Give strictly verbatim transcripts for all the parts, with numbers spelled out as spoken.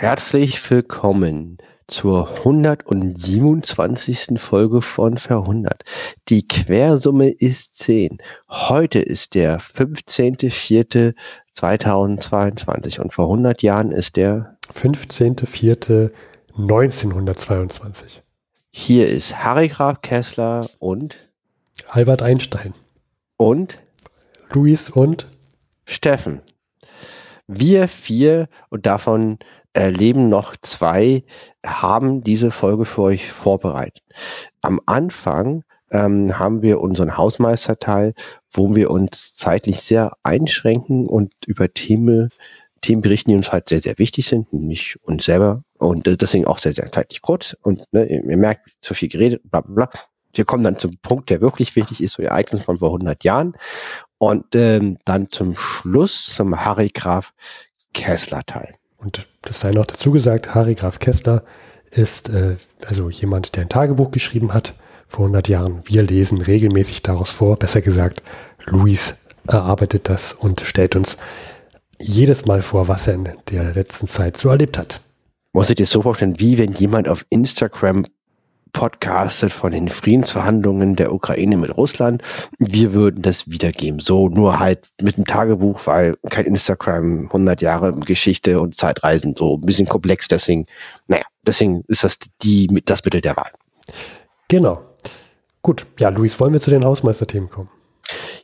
Herzlich willkommen zur hundertsiebenundzwanzigsten Folge von Verhundert. Die Quersumme ist zehn. Heute ist der fünfzehnter vierter zweitausendzweiundzwanzig und vor hundert Jahren ist der fünfzehnter vierter neunzehnhundertzweiundzwanzig. Hier ist Harry Graf Kessler und Albert Einstein und Luis und Steffen. Wir vier und davon leben noch zwei, haben diese Folge für euch vorbereitet. Am Anfang ähm, haben wir unseren Hausmeisterteil, wo wir uns zeitlich sehr einschränken und über Themen, Themen berichten, die uns halt sehr, sehr wichtig sind, nämlich uns selber und deswegen auch sehr, sehr zeitlich kurz. Und ne, ihr merkt, zu viel geredet, bla bla bla. Wir kommen dann zum Punkt, der wirklich wichtig ist, so Ereignis von vor hundert Jahren. Und ähm, dann zum Schluss zum Harry Graf Kessler-Teil. Und das sei noch dazu gesagt, Harry Graf Kessler ist äh, also jemand, der ein Tagebuch geschrieben hat vor hundert Jahren. Wir lesen regelmäßig daraus vor. Besser gesagt, Luis erarbeitet das und stellt uns jedes Mal vor, was er in der letzten Zeit so erlebt hat. Muss ich dir so vorstellen, wie wenn jemand auf Instagram podcastet von den Friedensverhandlungen der Ukraine mit Russland. Wir würden das wiedergeben. So, nur halt mit dem Tagebuch, weil kein Instagram, hundert Jahre Geschichte und Zeitreisen, so ein bisschen komplex. Deswegen, naja, deswegen ist das die, das Mittel der Wahl. Genau. Gut. Ja, Luis, wollen wir zu den Hausmeisterthemen kommen?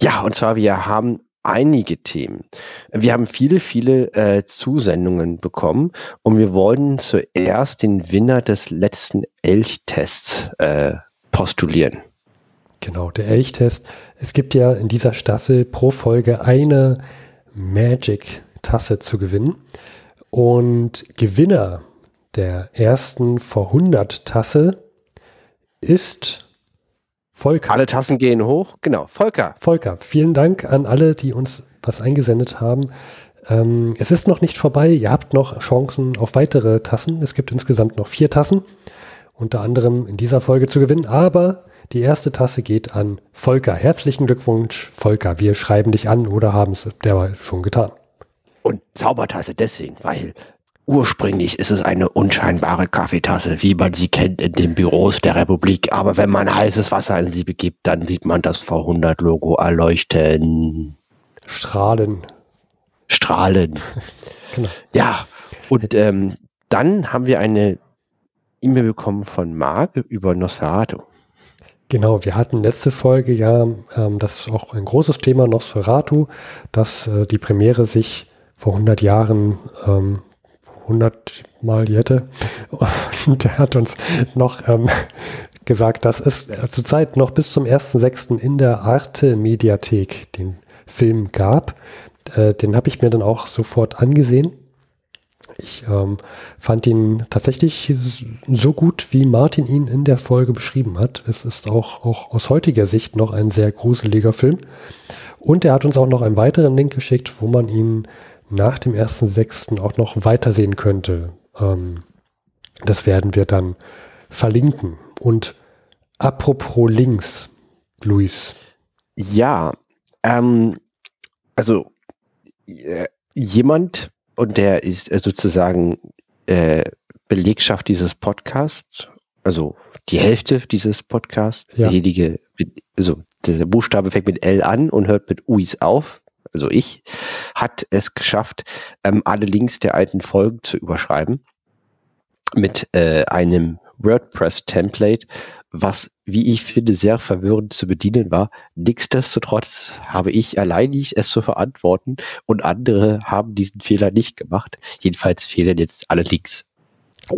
Ja, und zwar, wir haben einige Themen. Wir haben viele, viele äh, Zusendungen bekommen und wir wollen zuerst den Winner des letzten Elchtests äh, postulieren. Genau, der Elchtest. Es gibt ja in dieser Staffel pro Folge eine Magic-Tasse zu gewinnen und Gewinner der ersten Vorhundert-Tasse ist Volker. Alle Tassen gehen hoch, genau, Volker. Volker, vielen Dank an alle, die uns was eingesendet haben. Ähm, es ist noch nicht vorbei, ihr habt noch Chancen auf weitere Tassen. Es gibt insgesamt noch vier Tassen, unter anderem in dieser Folge zu gewinnen. Aber die erste Tasse geht an Volker. Herzlichen Glückwunsch, Volker. Wir schreiben dich an oder haben es derweil schon getan. Und Zaubertasse deswegen, weil ursprünglich ist es eine unscheinbare Kaffeetasse, wie man sie kennt in den Büros der Republik. Aber wenn man heißes Wasser in sie begibt, dann sieht man das V hundert-Logo erleuchten. Strahlen. Strahlen. Genau. Ja, und ähm, dann haben wir eine E-Mail bekommen von Mark über Nosferatu. Genau, wir hatten letzte Folge ja, ähm, das ist auch ein großes Thema, Nosferatu, dass äh, die Premiere sich vor hundert Jahren ähm, hundertmal Jette. Und er hat uns noch ähm, gesagt, dass es zurzeit noch bis zum ersten sechsten in der Arte-Mediathek den Film gab. Äh, den habe ich mir dann auch sofort angesehen. Ich ähm, fand ihn tatsächlich so gut, wie Martin ihn in der Folge beschrieben hat. Es ist auch, auch aus heutiger Sicht noch ein sehr gruseliger Film. Und er hat uns auch noch einen weiteren Link geschickt, wo man ihn nach dem ersten sechsten auch noch weitersehen könnte. Ähm, das werden wir dann verlinken. Und apropos Links, Luis. Ja, ähm, also äh, jemand, und der ist äh, sozusagen äh, Belegschaft dieses Podcasts, also die Hälfte dieses Podcasts, ja. Derjenige, also der Buchstabe fängt mit L an und hört mit Uis auf. Also ich, hat es geschafft, ähm, alle Links der alten Folgen zu überschreiben mit äh, einem WordPress-Template, was, wie ich finde, sehr verwirrend zu bedienen war. Nichtsdestotrotz habe ich alleinig es zu verantworten und andere haben diesen Fehler nicht gemacht. Jedenfalls fehlen jetzt alle Links.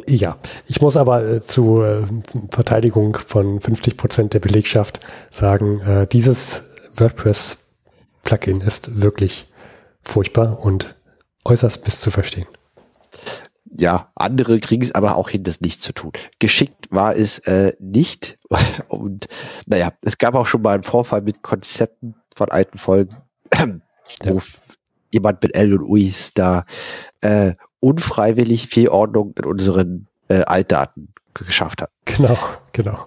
Ja, ich muss aber äh, zur äh, Verteidigung von fünfzig Prozent der Belegschaft sagen, äh, dieses WordPress Plugin ist wirklich furchtbar und äußerst misszuverstehen. Ja, andere kriegen es aber auch hin, das nicht zu tun. Geschickt war es äh, nicht. Und naja, es gab auch schon mal einen Vorfall mit Konzepten von alten Folgen, äh, ja. Wo jemand mit L und Uis da äh, unfreiwillig Fehlordnung in unseren äh, Altdaten geschafft hat. Genau, genau.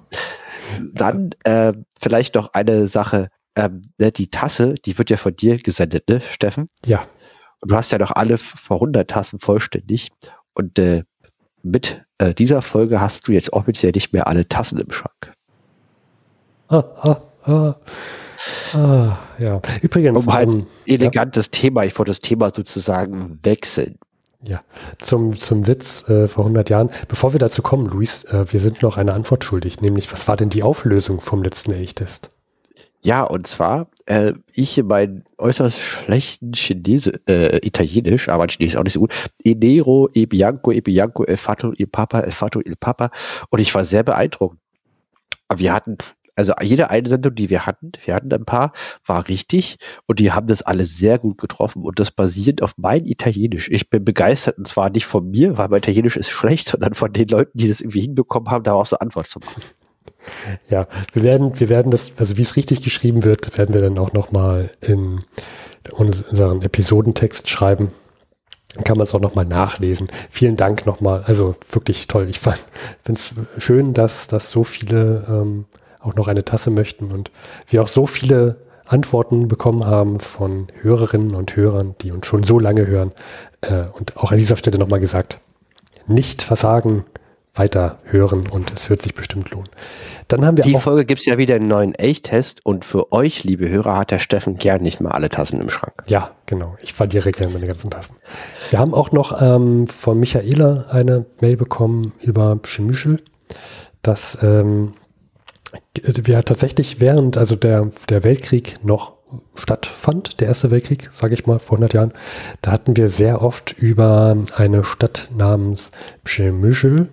Dann äh, vielleicht noch eine Sache. Ähm, die Tasse, die wird ja von dir gesendet, ne, Steffen? Ja. Und du hast ja noch alle Vorhundert-Tassen vollständig. Und äh, mit äh, dieser Folge hast du jetzt offiziell nicht mehr alle Tassen im Schrank. Ah, ah, ah. Ah, ja. Übrigens, um halt ein elegantes ja. Thema, ich wollte das Thema sozusagen wechseln. Ja, zum, zum Witz äh, vor hundert Jahren. Bevor wir dazu kommen, Luis, äh, wir sind noch eine Antwort schuldig, nämlich, was war denn die Auflösung vom letzten Elchtest? Ja, und zwar, äh, ich in meinem äußerst schlechten Chinesisch, äh, Italienisch, aber Chinesisch ist auch nicht so gut, e nero, e bianco, e bianco, e fatto, e papa, e fatto, e papa. Und ich war sehr beeindruckt. Wir hatten... Also jede eine Sendung, die wir hatten, wir hatten ein paar, war richtig und die haben das alles sehr gut getroffen und das basierend auf mein Italienisch. Ich bin begeistert und zwar nicht von mir, weil mein Italienisch ist schlecht, sondern von den Leuten, die das irgendwie hinbekommen haben, daraus eine Antwort zu machen. Ja, wir werden, wir werden das, also wie es richtig geschrieben wird, werden wir dann auch nochmal in unseren Episodentext schreiben. Dann kann man es auch nochmal nachlesen. Vielen Dank nochmal, also wirklich toll. Ich fand es schön, dass, dass so viele... Ähm, auch noch eine Tasse möchten und wir auch so viele Antworten bekommen haben von Hörerinnen und Hörern, die uns schon so lange hören. Äh, und auch an dieser Stelle nochmal gesagt, nicht versagen, weiter hören und es wird sich bestimmt lohnen. Dann haben wir die auch Folge gibt es ja wieder einen neuen Elchtest und für euch, liebe Hörer, hat der Steffen gern nicht mal alle Tassen im Schrank. Ja, genau. Ich verliere gerne meine ganzen Tassen. Wir haben auch noch ähm, von Michaela eine Mail bekommen über Chemüschel, dass ähm, wir tatsächlich während also der, der Weltkrieg noch stattfand, der Erste Weltkrieg, sage ich mal, vor hundert Jahren, da hatten wir sehr oft über eine Stadt namens Przemyśl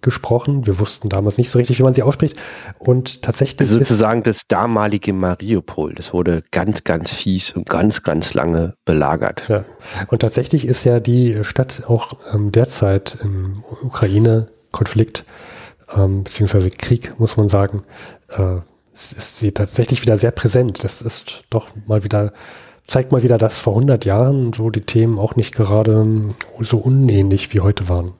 gesprochen. Wir wussten damals nicht so richtig, wie man sie ausspricht. Und tatsächlich also sozusagen ist das damalige Mariupol. Das wurde ganz, ganz fies und ganz, ganz lange belagert. Ja. Und tatsächlich ist ja die Stadt auch ähm, derzeit im Ukraine-Konflikt beziehungsweise Krieg, muss man sagen, äh, ist, ist sie tatsächlich wieder sehr präsent. Das ist doch mal wieder, zeigt mal wieder, dass vor hundert Jahren so die Themen auch nicht gerade so unähnlich wie heute waren.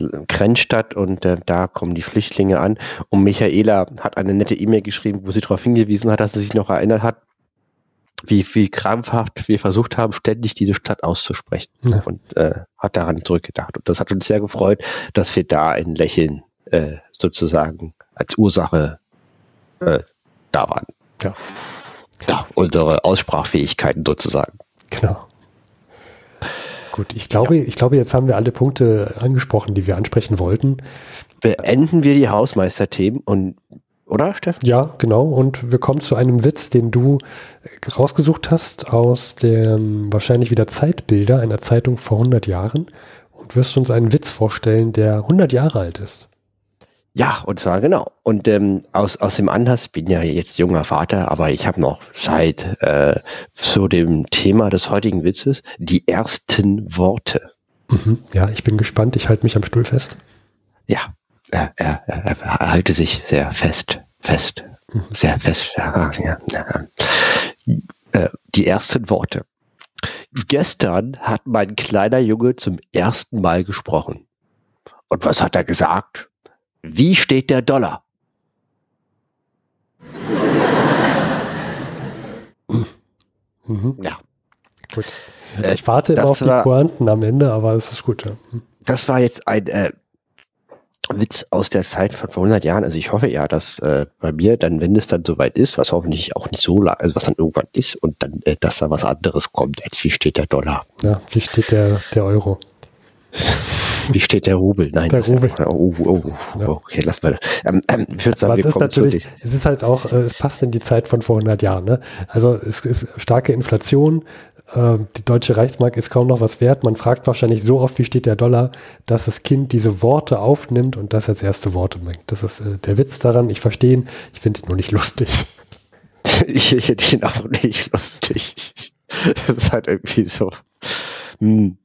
Ja. Grenzstadt und äh, da kommen die Flüchtlinge an. Und Michaela hat eine nette E-Mail geschrieben, wo sie darauf hingewiesen hat, dass sie sich noch erinnert hat, wie, wie krampfhaft wir versucht haben, ständig diese Stadt auszusprechen. Ja. Und äh, hat daran zurückgedacht. Und das hat uns sehr gefreut, dass wir da ein Lächeln sozusagen als Ursache äh, da waren. Ja. Ja, unsere Aussprachfähigkeiten sozusagen. Genau. Gut, ich glaube, ja. ich glaube, jetzt haben wir alle Punkte angesprochen, die wir ansprechen wollten. Beenden wir die Hausmeisterthemen und, oder, Steffen? Ja, genau. Und wir kommen zu einem Witz, den du rausgesucht hast aus dem wahrscheinlich wieder Zeitbilder einer Zeitung vor hundert Jahren und wirst uns einen Witz vorstellen, der hundert Jahre alt ist. Ja, und zwar genau. Und ähm, aus, aus dem Anlass, bin ja jetzt junger Vater, aber ich habe noch Zeit äh, zu dem Thema des heutigen Witzes, die ersten Worte. Mhm. Ja, ich bin gespannt. Ich halte mich am Stuhl fest. Ja, er, er, er, er halte sich sehr fest, fest, mhm. sehr fest. Ja, ja, ja. Die ersten Worte. Gestern hat mein kleiner Junge zum ersten Mal gesprochen. Und was hat er gesagt? Wie steht der Dollar? Mhm. Ja. Gut. Ich warte äh, immer auf war, die Pointen am Ende, aber es ist gut. Ja. Das war jetzt ein äh, Witz aus der Zeit von vor hundert Jahren. Also ich hoffe ja, dass äh, bei mir dann, wenn es dann soweit ist, was hoffentlich auch nicht so lang, also was dann irgendwann ist und dann, äh, dass da was anderes kommt. Als wie steht der Dollar? Ja, wie steht der, der Euro? Wie steht der Rubel? Nein, der Rubel. Ja, oh, oh, oh, ja. Okay, lass mal das. Ähm, ähm, ich würde sagen, aber es wir ist natürlich, es ist halt auch, äh, es passt in die Zeit von vor hundert Jahren. Ne? Also es ist starke Inflation, äh, die deutsche Reichsmark ist kaum noch was wert. Man fragt wahrscheinlich so oft, wie steht der Dollar, dass das Kind diese Worte aufnimmt und das als erste Worte bringt. Das ist äh, der Witz daran. Ich verstehe ihn, ich finde ihn nur nicht lustig. Ich finde ihn auch nicht lustig. Das ist halt irgendwie so. Hm.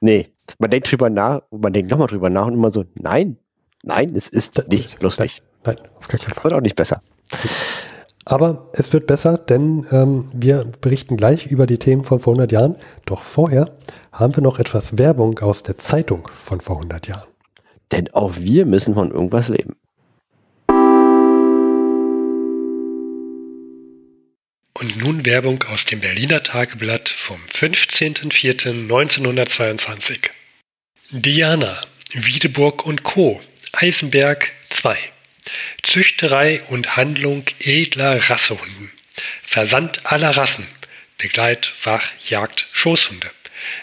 Nee. Man denkt drüber nach und man denkt nochmal drüber nach und immer so, nein, nein, es ist nicht lustig. Nein, nein, auf keinen Fall. Wird auch nicht besser. Aber es wird besser, denn ähm, wir berichten gleich über die Themen von vor hundert Jahren. Doch vorher haben wir noch etwas Werbung aus der Zeitung von vor hundert Jahren. Denn auch wir müssen von irgendwas leben. Und nun Werbung aus dem Berliner Tageblatt vom fünfzehnten vierten neunzehnhundertzweiundzwanzig. Diana, Wiedeburg und Co., Eisenberg zwei. Züchterei und Handlung edler Rassehunden. Versand aller Rassen. Begleit, Wach, Jagd, Schoßhunde.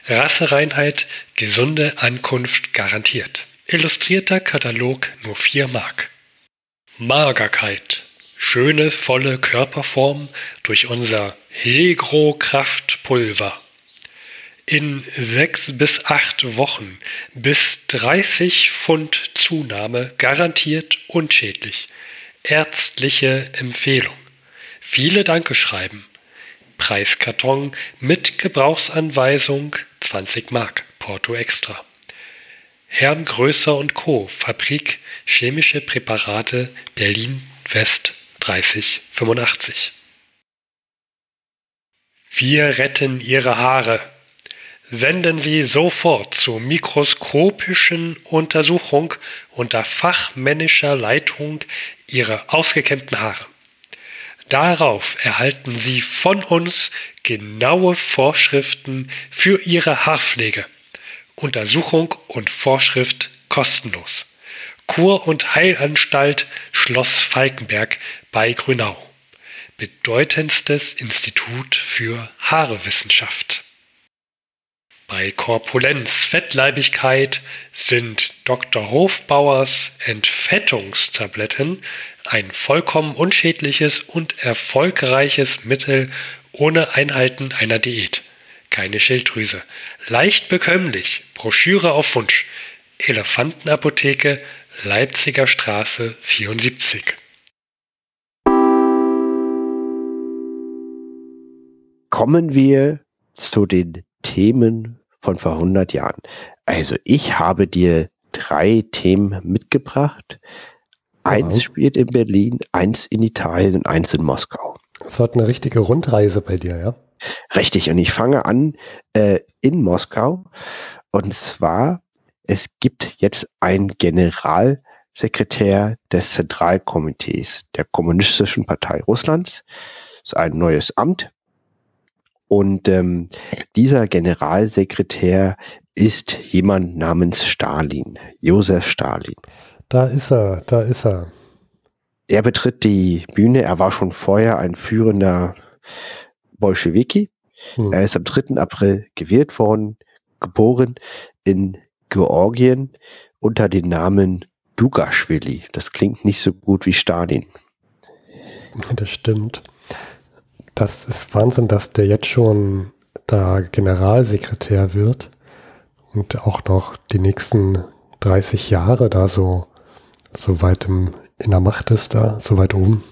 Rassereinheit, gesunde Ankunft garantiert. Illustrierter Katalog nur vier Mark. Magerkeit. Schöne, volle Körperform durch unser Hegro-Kraftpulver. In sechs bis acht Wochen bis dreißig Pfund Zunahme garantiert unschädlich. Ärztliche Empfehlung. Viele Dankeschreiben. Preiskarton mit Gebrauchsanweisung zwanzig Mark. Porto extra. Herrn Größer und Co. Fabrik Chemische Präparate Berlin West dreißig fünfundachtzig. Wir retten Ihre Haare. Senden Sie sofort zur mikroskopischen Untersuchung unter fachmännischer Leitung Ihre ausgekämmten Haare. Darauf erhalten Sie von uns genaue Vorschriften für Ihre Haarpflege. Untersuchung und Vorschrift kostenlos. Kur- und Heilanstalt Schloss Falkenberg bei Grünau. Bedeutendstes Institut für Haarewissenschaft. Bei Korpulenz, Fettleibigkeit sind Doktor Hofbauers Entfettungstabletten ein vollkommen unschädliches und erfolgreiches Mittel ohne Einhalten einer Diät. Keine Schilddrüse. Leicht bekömmlich. Broschüre auf Wunsch. Elefantenapotheke, Leipziger Straße vierundsiebzig. Kommen wir zu den Themen von vor hundert Jahren. Also ich habe dir drei Themen mitgebracht. Wow. Eins spielt in Berlin, eins in Italien und eins in Moskau. Das war eine richtige Rundreise bei dir, ja? Richtig, und ich fange an äh, in Moskau, und zwar, es gibt jetzt einen Generalsekretär des Zentralkomitees der Kommunistischen Partei Russlands. Das ist ein neues Amt, und ähm, dieser Generalsekretär ist jemand namens Stalin, Josef Stalin. Da ist er, da ist er. Er betritt die Bühne, er war schon vorher ein führender Bolschewiki. Hm. Er ist am dritten April gewählt worden, geboren in Georgien unter dem Namen Dugaschwili. Das klingt nicht so gut wie Stalin. Das stimmt. Das ist Wahnsinn, dass der jetzt schon da Generalsekretär wird und auch noch die nächsten dreißig Jahre da so, so weit im, in der Macht ist, da so weit oben.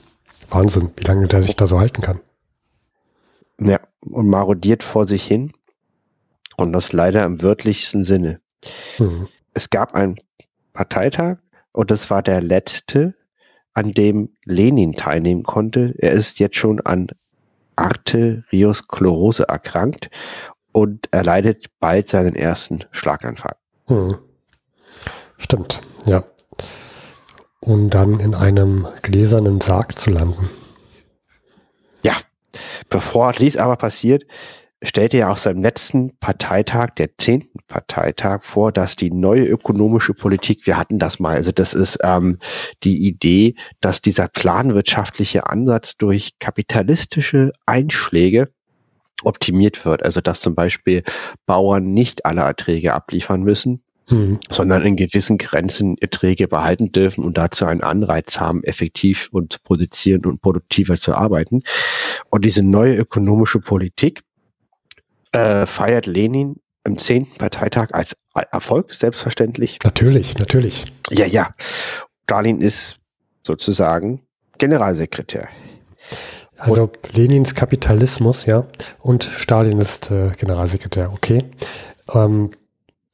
Wahnsinn, wie lange der sich da so halten kann. Ja, und marodiert vor sich hin. Und das leider im wörtlichsten Sinne. Mhm. Es gab einen Parteitag, und das war der letzte, an dem Lenin teilnehmen konnte. Er ist jetzt schon an Arteriosklerose erkrankt und erleidet bald seinen ersten Schlaganfall. Mhm. Stimmt, ja. Um dann in einem gläsernen Sarg zu landen. Ja. Bevor dies aber passiert, stellte er auf seinem letzten Parteitag, der zehnten Parteitag, vor, dass die neue ökonomische Politik, wir hatten das mal, also das ist ähm, die Idee, dass dieser planwirtschaftliche Ansatz durch kapitalistische Einschläge optimiert wird. Also dass zum Beispiel Bauern nicht alle Erträge abliefern müssen, hm. sondern in gewissen Grenzen Erträge behalten dürfen und dazu einen Anreiz haben, effektiv und zu produzieren und produktiver zu arbeiten. Und diese neue ökonomische Politik Äh, feiert Lenin im zehnten Parteitag als Erfolg, selbstverständlich. Natürlich, natürlich. Ja, ja. Stalin ist sozusagen Generalsekretär. Also und Lenins Kapitalismus, ja, und Stalin ist äh, Generalsekretär, okay. Ähm,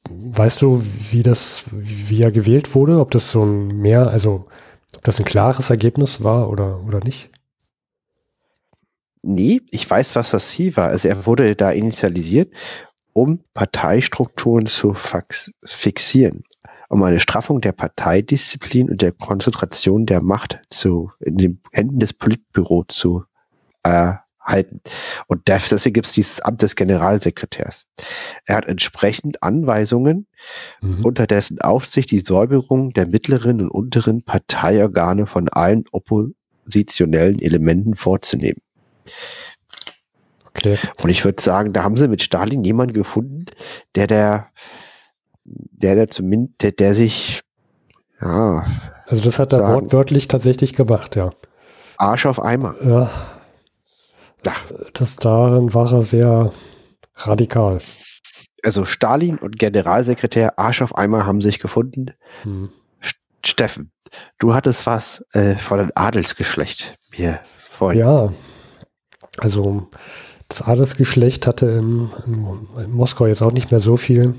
weißt du, wie das, wie er gewählt wurde? Ob das so ein mehr, also ob das ein klares Ergebnis war oder, oder nicht? Nee, ich weiß, was das Ziel war. Also er wurde da initialisiert, um Parteistrukturen zu fax- fixieren, um eine Straffung der Parteidisziplin und der Konzentration der Macht zu, in den Händen des Politbüros zu äh, halten. Und deswegen gibt es dieses Amt des Generalsekretärs. Er hat entsprechend Anweisungen, mhm. unter dessen Aufsicht die Säuberung der mittleren und unteren Parteiorgane von allen oppositionellen Elementen vorzunehmen. Okay. Und ich würde sagen, da haben sie mit Stalin jemanden gefunden, der der, der, der zumindest, der, der sich, ja. Also das hat er sagen, wortwörtlich tatsächlich gemacht, ja. Arsch auf Eimer. Ja. Ja. Das darin war er sehr radikal. Also Stalin und Generalsekretär Arsch auf Eimer haben sich gefunden. Hm. Steffen, du hattest was äh, von dem Adelsgeschlecht hier vorhin. Ja, also das Adelsgeschlecht hatte im, in, in Moskau jetzt auch nicht mehr so viel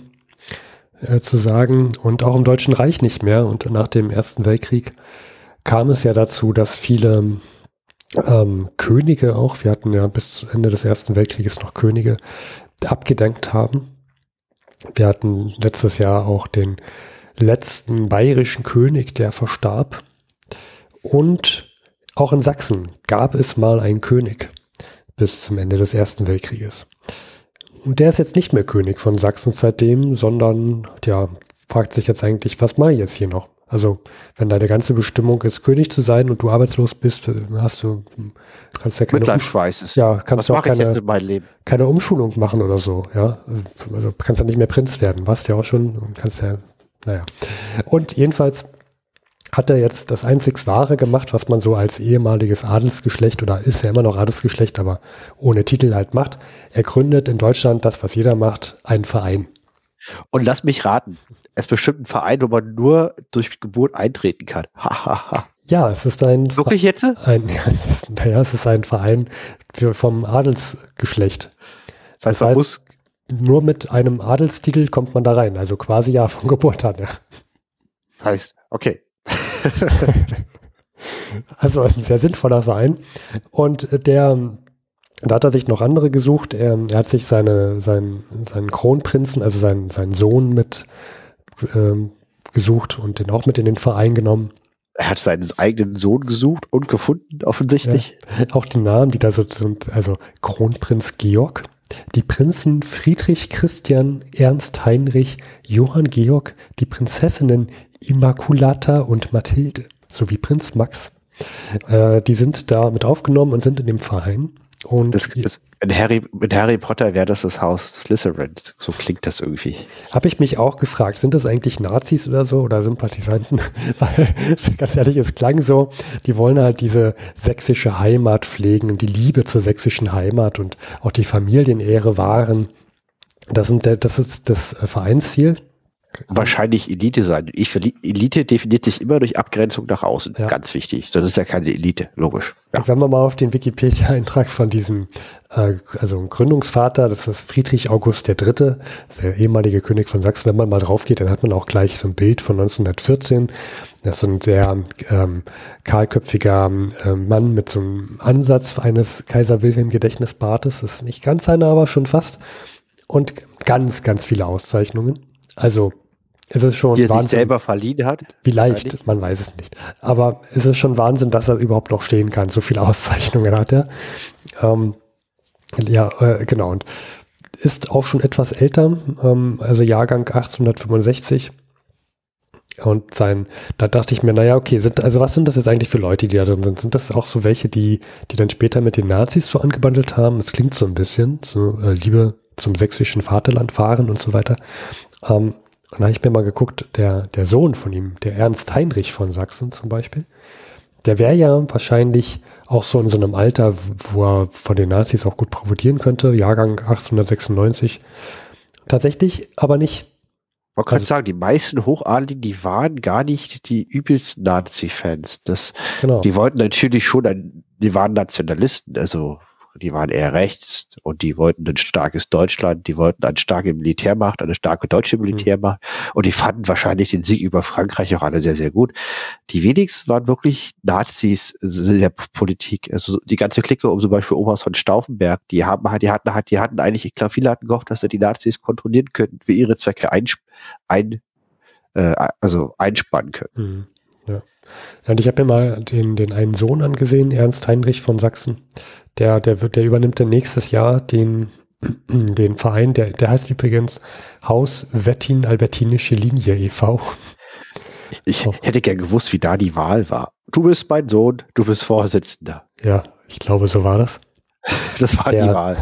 äh, zu sagen und auch im Deutschen Reich nicht mehr. Und nach dem Ersten Weltkrieg kam es ja dazu, dass viele Ähm, Könige auch, wir hatten ja bis Ende des Ersten Weltkrieges noch Könige, abgedankt haben. Wir hatten letztes Jahr auch den letzten bayerischen König, der verstarb. Und auch in Sachsen gab es mal einen König bis zum Ende des Ersten Weltkrieges. Und der ist jetzt nicht mehr König von Sachsen seitdem, sondern, ja, fragt sich jetzt eigentlich, was mache ich jetzt hier noch? Also, wenn deine ganze Bestimmung ist, König zu sein und du arbeitslos bist, hast du, kannst ja keine, Umsch- ja, kannst auch keine, keine Umschulung machen oder so, ja. Also, kannst ja nicht mehr Prinz werden, warst ja auch schon und kannst ja, naja. Und jedenfalls hat er jetzt das einzig Wahre gemacht, was man so als ehemaliges Adelsgeschlecht oder ist ja immer noch Adelsgeschlecht, aber ohne Titel halt macht. Er gründet in Deutschland das, was jeder macht, einen Verein. Und lass mich raten, es ist bestimmt ein Verein, wo man nur durch Geburt eintreten kann. Ja, es ist ein Wirklich jetzt? Ein, ja, es ist, naja, es ist ein Verein für, vom Adelsgeschlecht. Das heißt, das heißt muss nur mit einem Adelstitel kommt man da rein, also quasi ja von Geburt an. Ja. Das heißt, okay. Also ein sehr sinnvoller Verein. Und der... Da hat er sich noch andere gesucht. Er, er hat sich seine, seinen, seinen Kronprinzen, also seinen, seinen Sohn mit ähm, gesucht und den auch mit in den Verein genommen. Er hat seinen eigenen Sohn gesucht und gefunden, offensichtlich. Ja, auch die Namen, die da so sind, also Kronprinz Georg, die Prinzen Friedrich, Christian, Ernst, Heinrich, Johann Georg, die Prinzessinnen Immaculata und Mathilde, sowie Prinz Max. Äh, die sind da mit aufgenommen und sind in dem Verein. Und das, das, in, Harry, in Harry Potter wäre das das Haus Slytherin, so klingt das irgendwie. Habe ich mich auch gefragt, sind das eigentlich Nazis oder so oder Sympathisanten? Weil, ganz ehrlich, es klang so, die wollen halt diese sächsische Heimat pflegen und die Liebe zur sächsischen Heimat und auch die Familienehre wahren. Das, sind der, das ist das Vereinsziel. Wahrscheinlich Elite sein. Ich, Elite definiert sich immer durch Abgrenzung nach außen. Ja. Ganz wichtig. Sonst ist ja keine Elite. Logisch. Ja. Wenn wir mal auf den Wikipedia-Eintrag von diesem äh, also Gründungsvater, das ist Friedrich August der Dritte, der ehemalige König von Sachsen, wenn man mal drauf geht, dann hat man auch gleich so ein Bild von neunzehnhundertvierzehn. Das ist so ein sehr ähm, kahlköpfiger äh, Mann mit so einem Ansatz eines Kaiser-Wilhelm-Gedächtnisbartes. Das ist nicht ganz einer, aber schon fast. Und ganz, ganz viele Auszeichnungen. Also es ist schon Wahnsinn. Die er sich selber verliehen hat? Vielleicht, man weiß es nicht. Aber es ist schon Wahnsinn, dass er überhaupt noch stehen kann. So viele Auszeichnungen hat er. Ähm, ja, äh, genau. Und ist auch schon etwas älter. Ähm, also Jahrgang achtzehnhundertfünfundsechzig. Und sein, da dachte ich mir, naja, okay, sind, also was sind das jetzt eigentlich für Leute, die da drin sind? Sind das auch so welche, die, die dann später mit den Nazis so angebandelt haben? Es klingt so ein bisschen, so äh, Liebe zum sächsischen Vaterland fahren und so weiter. Ähm, dann habe ich mir mal geguckt, der, der Sohn von ihm, der Ernst Heinrich von Sachsen zum Beispiel, der wäre ja wahrscheinlich auch so in so einem Alter, wo er von den Nazis auch gut profitieren könnte, Jahrgang achtzehnhundertsechsundneunzig. Tatsächlich aber nicht. Man kann also sagen, die meisten Hochadligen, die waren gar nicht die übelsten Nazi-Fans. Das, genau. Die wollten natürlich schon, ein, die waren Nationalisten, also die waren eher rechts und die wollten ein starkes Deutschland, die wollten eine starke Militärmacht, eine starke deutsche Militärmacht und die fanden wahrscheinlich den Sieg über Frankreich auch alle sehr, sehr gut. Die wenigsten waren wirklich Nazis in der Politik. Also die ganze Clique um zum Beispiel Oberst von Stauffenberg, die haben halt, die hatten halt, die hatten eigentlich, ich glaube, viele hatten gehofft, dass sie die Nazis kontrollieren könnten, für ihre Zwecke ein, ein, äh, also einspannen können. Mhm. Ja. Und ich habe mir mal den, den einen Sohn angesehen, Ernst Heinrich von Sachsen. Der, der wird, der übernimmt dann nächstes Jahr den, den Verein, der, der heißt übrigens Haus Wettin Albertinische Linie e V. Ich oh. hätte gern gewusst, wie da die Wahl war. Du bist mein Sohn, du bist Vorsitzender. Ja, ich glaube, so war das. Das war der, die Wahl.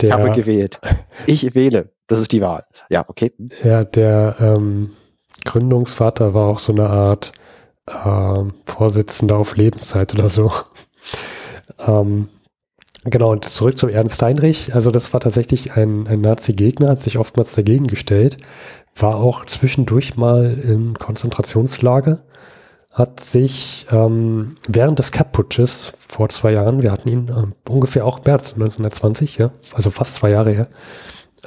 Der, ich habe gewählt. Ich wähle. Das ist die Wahl. Ja, okay. Ja, der ähm, Gründungsvater war auch so eine Art ähm, Vorsitzender auf Lebenszeit oder so. ähm, genau, und zurück zum Ernst Heinrich. Also das war tatsächlich ein, ein Nazi-Gegner, hat sich oftmals dagegen gestellt, war auch zwischendurch mal in Konzentrationslager, hat sich ähm, während des Kapp-Putsches vor zwei Jahren, wir hatten ihn ähm, ungefähr auch März neunzehnhundertzwanzig, ja, also fast zwei Jahre her,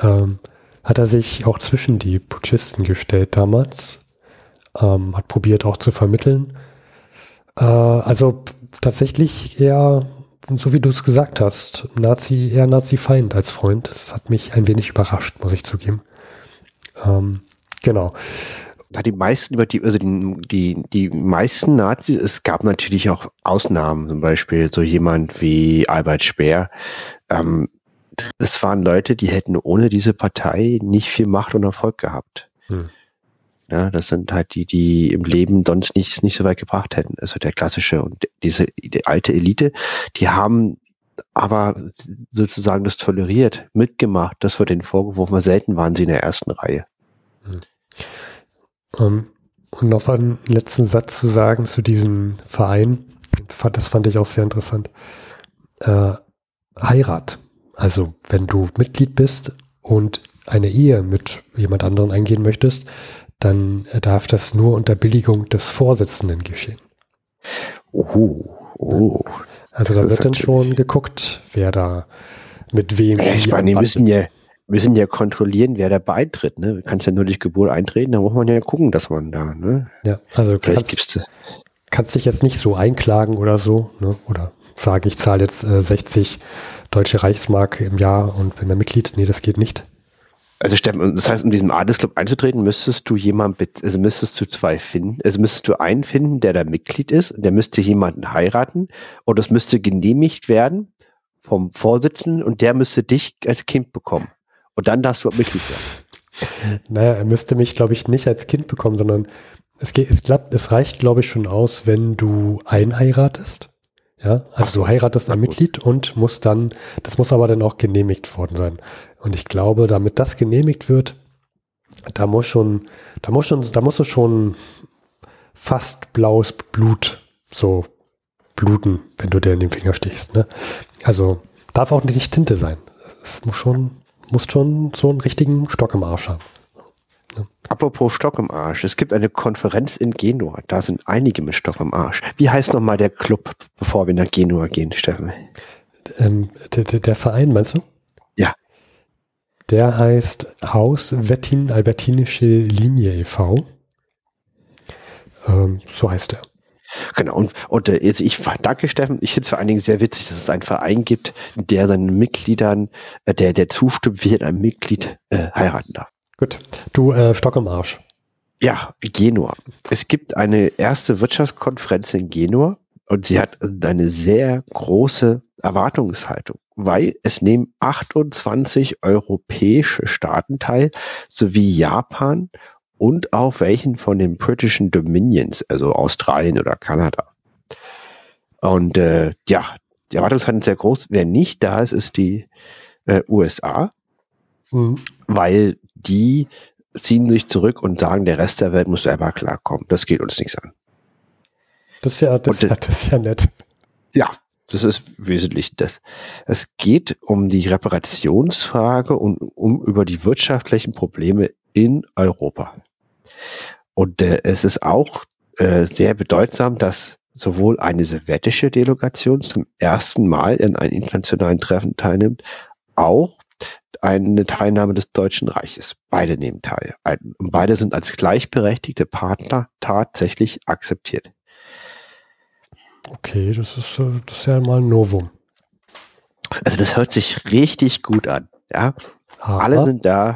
ähm, hat er sich auch zwischen die Putschisten gestellt damals, ähm, hat probiert auch zu vermitteln. Äh, also tatsächlich eher, so wie du es gesagt hast, Nazi, eher Nazi-Feind als Freund. Das hat mich ein wenig überrascht, muss ich zugeben. Ähm, genau. Da die meisten über die, also die, die, die meisten Nazis, es gab natürlich auch Ausnahmen, zum Beispiel so jemand wie Albert Speer. Ähm, das waren Leute, die hätten ohne diese Partei nicht viel Macht und Erfolg gehabt. Hm. Ja, das sind halt die, die im Leben sonst nicht, nicht so weit gebracht hätten. Also der klassische und diese die alte Elite, die haben aber sozusagen das toleriert, mitgemacht. Das wird denen vorgeworfen, selten waren sie in der ersten Reihe. Hm. Um, und noch einen letzten Satz zu sagen zu diesem Verein, das fand ich auch sehr interessant. Äh, Heirat, also wenn du Mitglied bist und eine Ehe mit jemand anderem eingehen möchtest, dann darf das nur unter Billigung des Vorsitzenden geschehen. Oh, oh. Also da wird dann schon geguckt, wer da mit wem. Ich meine, die müssen ja müssen ja kontrollieren, wer da beitritt. Ne? Du kannst ja nur durch Geburt eintreten, da muss man ja gucken, dass man da. Ne? Ja, also du kannst, kannst dich jetzt nicht so einklagen oder so. Ne? Oder sagen, ich zahle jetzt äh, sechzig deutsche Reichsmark im Jahr und bin da Mitglied. Nee, das geht nicht. Also Steffen, das heißt, um diesen Adelsclub einzutreten, müsstest du jemanden, also müsstest du zwei finden, also müsstest du einen finden, der da Mitglied ist, und der müsste jemanden heiraten und es müsste genehmigt werden vom Vorsitzenden und der müsste dich als Kind bekommen. Und dann darfst du Mitglied werden. Naja, er müsste mich, glaube ich, nicht als Kind bekommen, sondern es geht, es klappt, es reicht, glaube ich, schon aus, wenn du einheiratest. Ja, also du heiratest ein Mitglied und musst dann, das muss aber dann auch genehmigt worden sein. Und ich glaube, damit das genehmigt wird, da muss schon, da muss schon, da musst du schon fast blaues Blut so bluten, wenn du dir in den Finger stichst. Ne? Also darf auch nicht Tinte sein. Es muss schon. Muss schon so einen richtigen Stock im Arsch haben. Ja. Apropos Stock im Arsch. Es gibt eine Konferenz in Genua. Da sind einige mit Stock im Arsch. Wie heißt nochmal der Club, bevor wir nach Genua gehen, Steffen? Ähm, der, der Verein, meinst du? Ja. Der heißt Haus Wettin Albertinische Linie e V. Ähm, so heißt er. Genau, und, und jetzt ich danke Steffen, ich finde es vor allen Dingen sehr witzig, dass es einen Verein gibt, der seinen Mitgliedern, der, der zustimmt, wie ein Mitglied äh, heiraten darf. Gut, du äh, Stock im Arsch. Ja, Genua. Es gibt eine erste Wirtschaftskonferenz in Genua und sie hat eine sehr große Erwartungshaltung, weil es nehmen achtundzwanzig europäische Staaten teil, sowie Japan und auch welchen von den britischen Dominions, also Australien oder Kanada. Und äh, ja, die Erwartungshaltung ist sehr groß. Wer nicht da ist, ist die äh, U S A, mhm. weil die ziehen sich zurück und sagen, der Rest der Welt muss selber klarkommen. Das geht uns nichts an. Das ist ja, das, das, das ist ja nett. Ja, das ist wesentlich das. Es geht um die Reparationsfrage und um über die wirtschaftlichen Probleme in Europa. Und äh, es ist auch äh, sehr bedeutsam, dass sowohl eine sowjetische Delegation zum ersten Mal in einem internationalen Treffen teilnimmt, auch eine Teilnahme des Deutschen Reiches. Beide nehmen teil. Ein, und beide sind als gleichberechtigte Partner tatsächlich akzeptiert. Okay, das ist, das ist ja mal ein Novum. Also das hört sich richtig gut an. Ja, aha. Alle sind da.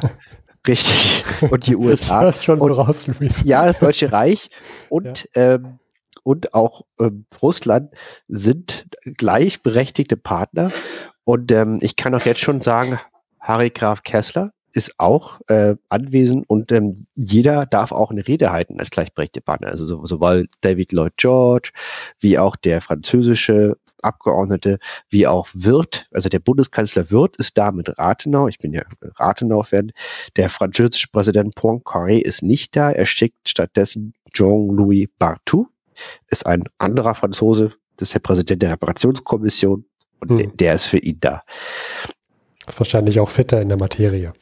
Richtig. Und die U S A. Du hast schon so raus, Luis. Ja, das Deutsche Reich und ja. ähm, und auch ähm, Russland sind gleichberechtigte Partner. Und ähm, ich kann auch jetzt schon sagen, Harry Graf Kessler ist auch äh, anwesend und ähm, jeder darf auch eine Rede halten als gleichberechtigte Partner. Also so, sowohl David Lloyd George, wie auch der französische Abgeordnete, wie auch Wirth, also der Bundeskanzler Wirth ist da mit Rathenau, ich bin ja Rathenau-Fan, der französische Präsident Poincaré ist nicht da, er schickt stattdessen Jean-Louis Barthou, ist ein anderer Franzose, das ist der Präsident der Reparationskommission und hm. der, der ist für ihn da. Wahrscheinlich auch fitter in der Materie.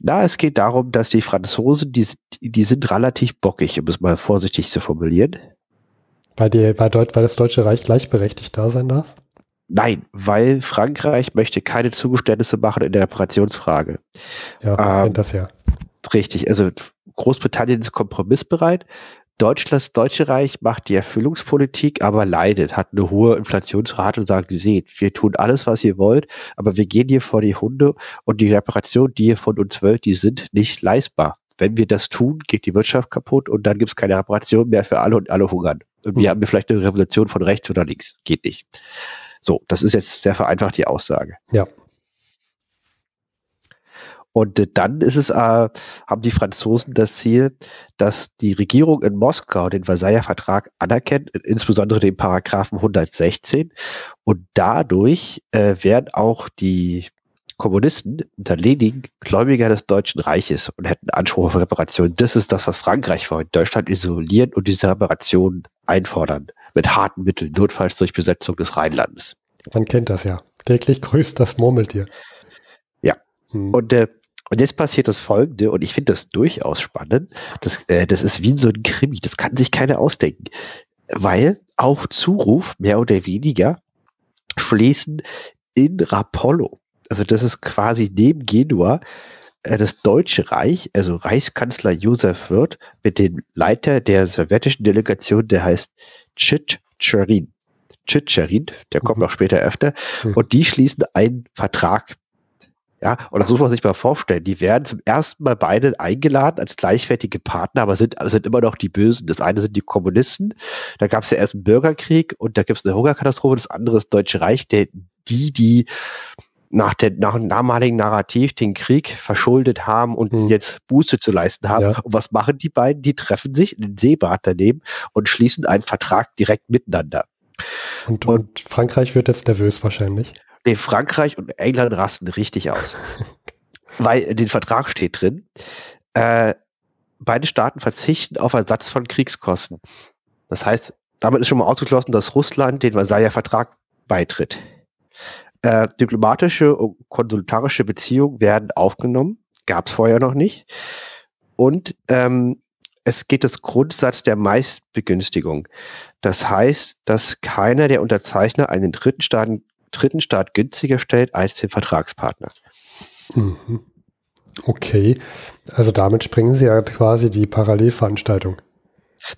Na, es geht darum, dass die Franzosen, die, die sind relativ bockig, um es mal vorsichtig zu formulieren. Weil, die, weil, Deut- weil das Deutsche Reich gleichberechtigt da sein darf? Nein, weil Frankreich möchte keine Zugeständnisse machen in der Reparationsfrage. Ja, ähm, das ja. Richtig, also Großbritannien ist kompromissbereit. Deutschland, das Deutsche Reich macht die Erfüllungspolitik, aber leidet, hat eine hohe Inflationsrate und sagt, seht, wir tun alles, was ihr wollt, aber wir gehen hier vor die Hunde und die Reparationen, die ihr von uns wollt, die sind nicht leistbar. Wenn wir das tun, geht die Wirtschaft kaputt und dann gibt es keine Reparation mehr für alle und alle hungern. Und wir haben wir vielleicht eine Revolution von rechts oder links. Geht nicht. So, das ist jetzt sehr vereinfacht die Aussage. Ja. Und äh, dann ist es, äh, haben die Franzosen das Ziel, dass die Regierung in Moskau den Versailler Vertrag anerkennt, insbesondere den Paragraphen hundertsechzehn. Und dadurch äh, werden auch die Kommunisten unter Lenin Gläubiger des Deutschen Reiches und hätten Anspruch auf Reparationen. Das ist das, was Frankreich wollte. Deutschland isolieren und diese Reparationen einfordern. Mit harten Mitteln, notfalls durch Besetzung des Rheinlandes. Man kennt das ja. Täglich grüßt das Murmeltier. Ja. Hm. Und, äh, und jetzt passiert das Folgende, und ich finde das durchaus spannend. Das, äh, das ist wie so ein Krimi. Das kann sich keiner ausdenken. Weil auf Zuruf, mehr oder weniger, schließen in Rapallo, also das ist quasi neben Genua, äh, das Deutsche Reich, also Reichskanzler Josef Wirth mit dem Leiter der sowjetischen Delegation, der heißt Tschitscherin. Tschitscherin, der kommt noch mhm. später öfter. Mhm. Und die schließen einen Vertrag. Ja, und das muss man sich mal vorstellen. Die werden zum ersten Mal beide eingeladen als gleichwertige Partner, aber sind, sind immer noch die Bösen. Das eine sind die Kommunisten, da gab es ja erst einen Bürgerkrieg und da gibt es eine Hungerkatastrophe. Das andere ist das Deutsche Reich, der, die, die nach, der, nach dem damaligen Narrativ den Krieg verschuldet haben und hm. jetzt Buße zu leisten haben. Ja. Und was machen die beiden? Die treffen sich in den Seebad daneben und schließen einen Vertrag direkt miteinander. Und, und, und Frankreich wird jetzt nervös wahrscheinlich. Nee, Frankreich und England rasten richtig aus. Weil in den Vertrag steht drin, äh, beide Staaten verzichten auf Ersatz von Kriegskosten. Das heißt, damit ist schon mal ausgeschlossen, dass Russland den Versailler Vertrag beitritt. Äh, diplomatische und konsultarische Beziehungen werden aufgenommen, gab es vorher noch nicht. Und ähm, es geht das Grundsatz der Meistbegünstigung. Das heißt, dass keiner der Unterzeichner einen dritten Staat, dritten Staat günstiger stellt als den Vertragspartner. Mhm. Okay, also damit sprengen Sie ja quasi die Parallelveranstaltung.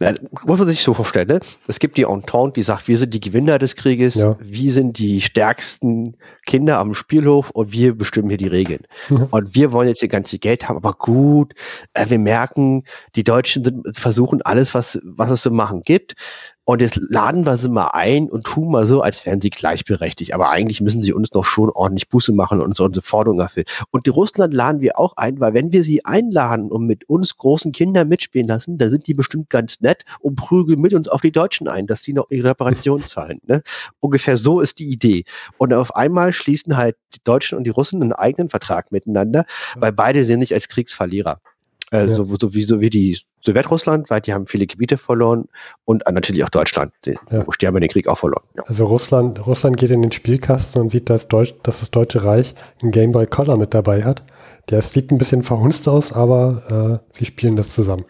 Na, muss man sich so vorstellen, ne? Es gibt die Entente, die sagt, wir sind die Gewinner des Krieges, ja. Wir sind die stärksten Kinder am Spielhof und wir bestimmen hier die Regeln. Mhm. Und wir wollen jetzt ihr ganze Geld haben, aber gut, äh, wir merken, die Deutschen sind, versuchen alles, was, was es zu machen gibt. Und jetzt laden wir sie mal ein und tun mal so, als wären sie gleichberechtigt. Aber eigentlich müssen sie uns noch schon ordentlich Buße machen und unsere, unsere Forderungen erfüllen. Und die Russland laden wir auch ein, weil wenn wir sie einladen und mit uns großen Kindern mitspielen lassen, dann sind die bestimmt ganz nett und prügeln mit uns auf die Deutschen ein, dass sie noch ihre Reparationen zahlen. Ne? Ungefähr so ist die Idee. Und auf einmal schließen halt die Deutschen und die Russen einen eigenen Vertrag miteinander, weil beide sehen sich als Kriegsverlierer. Äh, ja. so, so, wie, so wie die Sowjetrussland, weil die haben viele Gebiete verloren und natürlich auch Deutschland. Die, ja. die haben den Krieg auch verloren. Ja. Also Russland, Russland geht in den Spielkasten und sieht, dass, Deutsch, dass das Deutsche Reich einen Game Boy Color mit dabei hat. Der sieht ein bisschen verhunzt aus, aber äh, sie spielen das zusammen.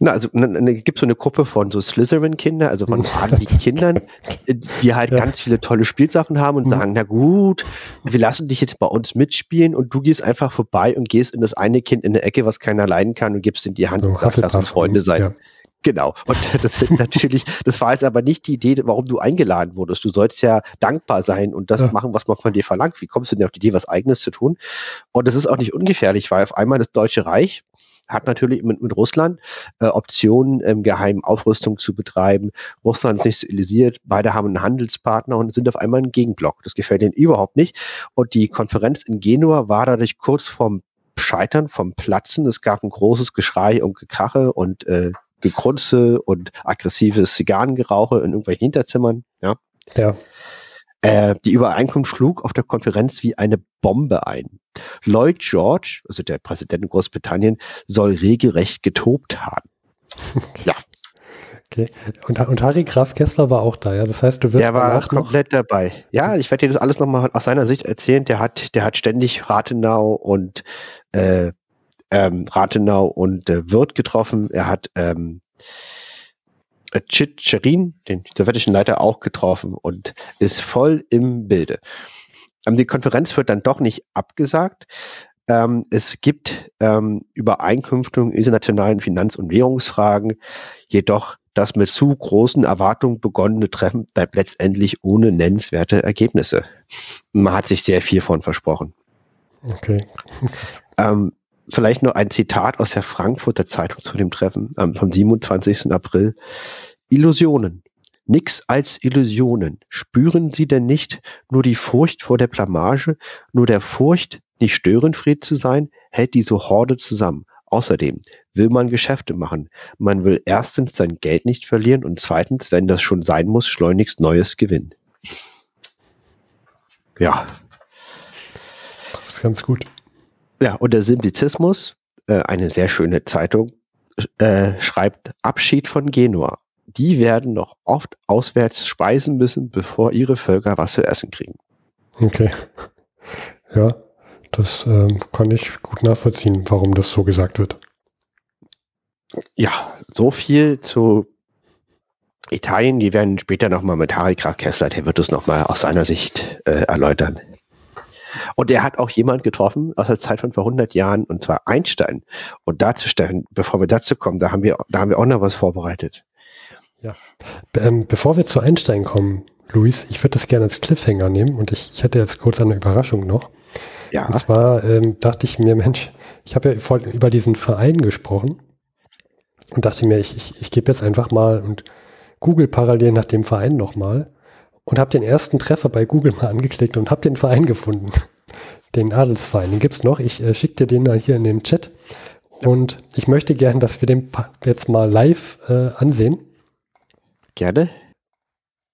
Na, also ne, ne, gibt es so eine Gruppe von so Slytherin-Kindern, also von adligen Kindern, die halt ja. ganz viele tolle Spielsachen haben und mhm. sagen, na gut, wir lassen dich jetzt bei uns mitspielen und du gehst einfach vorbei und gehst in das eine Kind in eine Ecke, was keiner leiden kann und gibst in die Hand so, und sagst, lass uns Freunde sein. Ja. Genau. Und das ist natürlich, das war jetzt aber nicht die Idee, warum du eingeladen wurdest. Du sollst ja dankbar sein und das ja. machen, was man von dir verlangt. Wie kommst du denn auf die Idee, was Eigenes zu tun? Und das ist auch nicht ungefährlich, weil auf einmal das Deutsche Reich hat natürlich mit, mit Russland äh, Optionen, ähm, geheim Aufrüstung zu betreiben. Russland ist nicht zivilisiert, beide haben einen Handelspartner und sind auf einmal ein Gegenblock. Das gefällt ihnen überhaupt nicht. Und die Konferenz in Genua war dadurch kurz vorm Scheitern, vom Platzen. Es gab ein großes Geschrei und Gekache und äh, Gekrunze und aggressives Zigarrengerauche in irgendwelchen Hinterzimmern. Ja. ja. Äh, die Übereinkunft schlug auf der Konferenz wie eine Bombe ein. Lloyd George, also der Präsident Großbritannien, soll regelrecht getobt haben. Ja. Okay. Und, und Harry Graf Kessler war auch da, ja? Das heißt, du wirst Der war komplett noch dabei. Ja, ich werde dir das alles nochmal aus seiner Sicht erzählen. Der hat, der hat ständig Rathenau und äh, ähm, Rathenau und äh, Wirth getroffen. Er hat ähm, Tschitscherin, den sowjetischen Leiter, auch getroffen und ist voll im Bilde. Ähm, die Konferenz wird dann doch nicht abgesagt. Ähm, es gibt ähm, Übereinkünfte in internationalen Finanz- und Währungsfragen, jedoch das mit zu großen Erwartungen begonnene Treffen bleibt letztendlich ohne nennenswerte Ergebnisse. Man hat sich sehr viel von versprochen. Okay. Ähm, vielleicht nur ein Zitat aus der Frankfurter Zeitung zu dem Treffen ähm, vom siebenundzwanzigsten April. Illusionen. Nix als Illusionen. Spüren Sie denn nicht nur die Furcht vor der Blamage, nur der Furcht, nicht störenfried zu sein, hält diese Horde zusammen. Außerdem will man Geschäfte machen. Man will erstens sein Geld nicht verlieren und zweitens, wenn das schon sein muss, schleunigst Neues gewinnen. Ja. Das ist ganz gut. Ja, und der Simplizismus, äh, eine sehr schöne Zeitung, äh, schreibt Abschied von Genua. Die werden noch oft auswärts speisen müssen, bevor ihre Völker was zu essen kriegen. Okay. Ja. Das äh, kann ich gut nachvollziehen, warum das so gesagt wird. Ja, so viel zu Italien. Die werden später nochmal mit Harry Graf Kessler, der wird es nochmal aus seiner Sicht äh, erläutern. Und er hat auch jemand getroffen aus der Zeit von vor hundert Jahren, und zwar Einstein. Und dazu, Steffen, bevor wir dazu kommen, da haben wir, da haben wir auch noch was vorbereitet. Ja, Be- ähm, bevor wir zu Einstein kommen, Luis, ich würde das gerne als Cliffhanger nehmen und ich, ich hätte jetzt kurz eine Überraschung noch. Ja. Und zwar ähm, dachte ich mir, Mensch, ich habe ja voll über diesen Verein gesprochen und dachte mir, ich, ich, ich gebe jetzt einfach mal und google parallel nach dem Verein nochmal und habe den ersten Treffer bei Google mal angeklickt und habe den Verein gefunden, den Adelsverein, den gibt es noch. Ich äh, schicke dir den da hier in den Chat und ich möchte gerne, dass wir den jetzt mal live äh, ansehen. Gerne.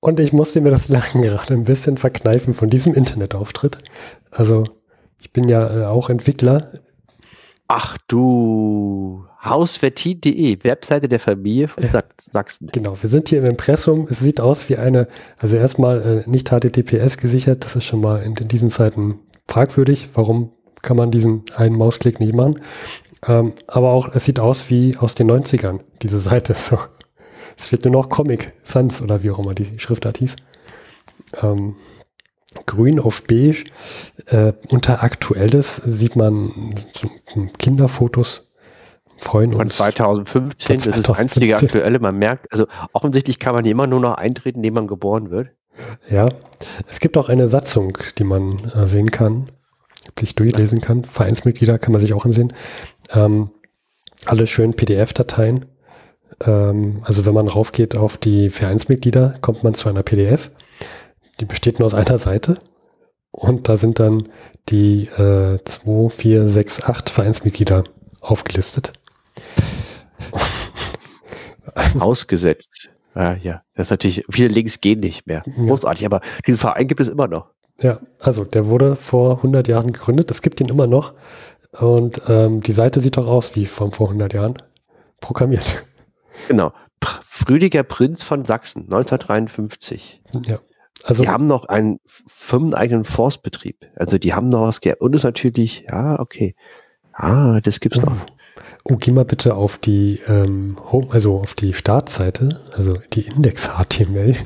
Und ich musste mir das Lachen gerade ein bisschen verkneifen von diesem Internetauftritt. Also ich bin ja äh, auch Entwickler. Ach du, hausvertin punkt de, Webseite der Familie von äh, Sachsen. Genau, wir sind hier im Impressum. Es sieht aus wie eine, also erstmal äh, nicht H T T P S gesichert. Das ist schon mal in, in diesen Zeiten fragwürdig. Warum kann man diesen einen Mausklick nicht machen? Ähm, aber auch, es sieht aus wie aus den neunzigern, diese Seite. So. Es wird nur noch Comic Sans oder wie auch immer die Schriftart hieß. Ähm. Grün auf beige, äh, unter Aktuelles sieht man Kinderfotos. Freuen uns. Von zweitausendfünfzehn, das ist das einzige Aktuelle. Man merkt, also offensichtlich kann man immer nur noch eintreten, indem man geboren wird. Ja, es gibt auch eine Satzung, die man äh, sehen kann, die ich durchlesen kann. Vereinsmitglieder kann man sich auch ansehen. Ähm, alle schön P D F-Dateien. Ähm, also wenn man raufgeht auf die Vereinsmitglieder, kommt man zu einer P D F. Die besteht nur aus einer Seite und da sind dann die äh, zwei, vier, sechs, acht Vereinsmitglieder aufgelistet. Ausgesetzt. Ja, ja, das ist natürlich, viele Links gehen nicht mehr. Großartig, ja. Aber diesen Verein gibt es immer noch. Ja, also der wurde vor hundert Jahren gegründet, es gibt ihn immer noch und ähm, die Seite sieht doch aus wie von vor hundert Jahren programmiert. Genau, Pr- Friedrich Prinz von Sachsen, neunzehnhundertdreiundfünfzig. Ja. Also, die haben noch einen firmeneigenen Forstbetrieb. Also die haben noch was gehabt. Und es natürlich, ja, okay. Ah, das gibt's noch. Oh, geh mal bitte auf die ähm, Home, also auf die Startseite, also die Index H T M L.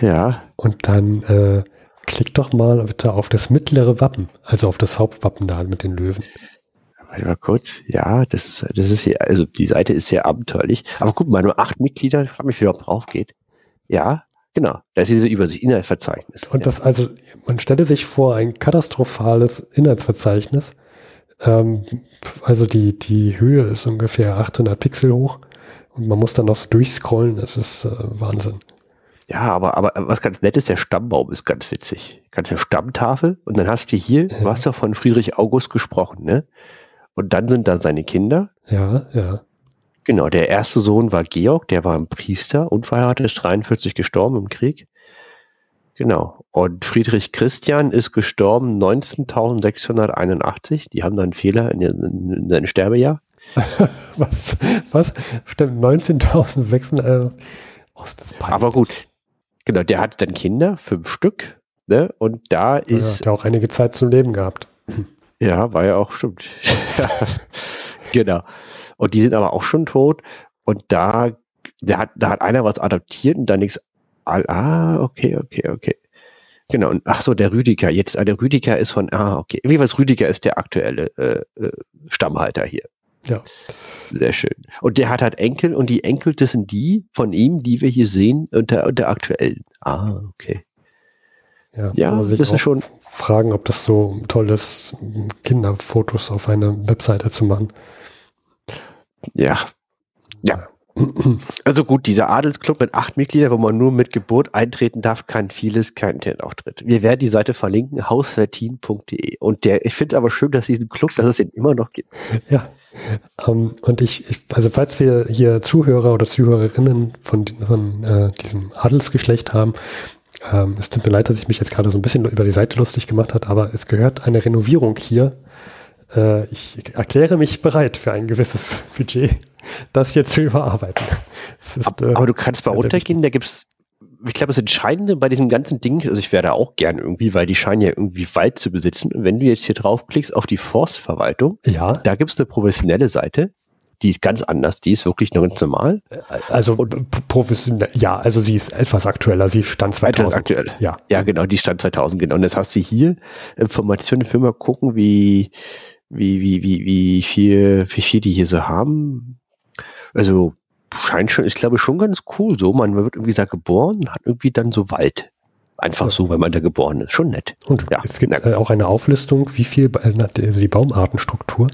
Ja. Und dann äh, klick doch mal bitte auf das mittlere Wappen, also auf das Hauptwappen da mit den Löwen. Warte mal kurz. Ja, das ist, das ist hier, also die Seite ist sehr abenteuerlich. Aber guck mal, nur acht Mitglieder, ich frage mich, wie überhaupt drauf geht. Ja. Genau, das ist diese Übersicht, Inhaltsverzeichnis. Und ja. Das also, man stelle sich vor, ein katastrophales Inhaltsverzeichnis, Ähm, also die, die Höhe ist ungefähr achthundert Pixel hoch und man muss dann noch so durchscrollen. Das ist äh, Wahnsinn. Ja, aber, aber was ganz nett ist, der Stammbaum ist ganz witzig. Ganz eine Stammtafel und dann hast du hier, ja. Du hast doch von Friedrich August gesprochen, ne? Und dann sind da seine Kinder. Ja, ja. Genau, der erste Sohn war Georg, der war ein Priester, unverheiratet, ist dreiundvierzig gestorben im Krieg. Genau. Und Friedrich Christian ist gestorben neunzehntausendsechshunderteinundachtzig. Die haben da einen Fehler in, in, in seinem Sterbejahr. was? Was? Stimmt, neunzehntausendsechshundert. Oh, ist das peinlich. Aber gut. Genau, der hat dann Kinder, fünf Stück. Ne? Und da ist... Ja, hat ja auch einige Zeit zum Leben gehabt. Ja, war ja auch, stimmt. Genau. Und die sind aber auch schon tot. Und da, da, hat, da hat einer was adaptiert und da nichts. Ah, okay, okay, okay. Genau. Und ach so, der Rüdiger. Jetzt, der Rüdiger ist von, ah, okay. Wie was Rüdiger ist der aktuelle äh, Stammhalter hier. Ja. Sehr schön. Und der hat halt Enkel und die Enkel, das sind die von ihm, die wir hier sehen unter, unter aktuellen. Ah, okay. Ja, ja, man sich auch schon fragen, ob das so toll ist, Kinderfotos auf einer Webseite zu machen. Ja, ja. Also gut, dieser Adelsclub mit acht Mitgliedern, wo man nur mit Geburt eintreten darf, kann vieles, kein Internetauftritt. Wir werden die Seite verlinken, hausvertin punkt de. Und der, ich finde aber schön, dass diesen Club, dass es ihn immer noch gibt. Ja, um, und ich, ich, also falls wir hier Zuhörer oder Zuhörerinnen von, von äh, diesem Adelsgeschlecht haben, ähm, es tut mir leid, dass ich mich jetzt gerade so ein bisschen über die Seite lustig gemacht habe, aber es gehört eine Renovierung hier. Ich erkläre mich bereit für ein gewisses Budget, das jetzt zu überarbeiten. Das ist, aber, äh, aber du kannst mal runtergehen, da gibt es, ich glaube, das Entscheidende bei diesem ganzen Ding, also ich wäre da auch gern irgendwie, weil die scheinen ja irgendwie Wald zu besitzen. Und wenn du jetzt hier draufklickst auf die Forstverwaltung, ja. Da gibt es eine professionelle Seite, die ist ganz anders, die ist wirklich nur ganz normal. Also und, professionell, ja, also sie ist etwas aktueller, sie stand zweitausend. Etwas aktuell, ja. Ja, genau, die stand zweitausend, genau. Und jetzt hast du hier Informationen, wir mal gucken, wie... Wie, wie, wie, wie viel, wie viel die hier so haben. Also, scheint schon, ich glaube, schon ganz cool so. Man wird irgendwie da geboren, hat irgendwie dann so Wald. Einfach ja. So, weil man da geboren ist. Schon nett. Und ja, es gibt äh, auch eine Auflistung, wie viel, also die Baumartenstruktur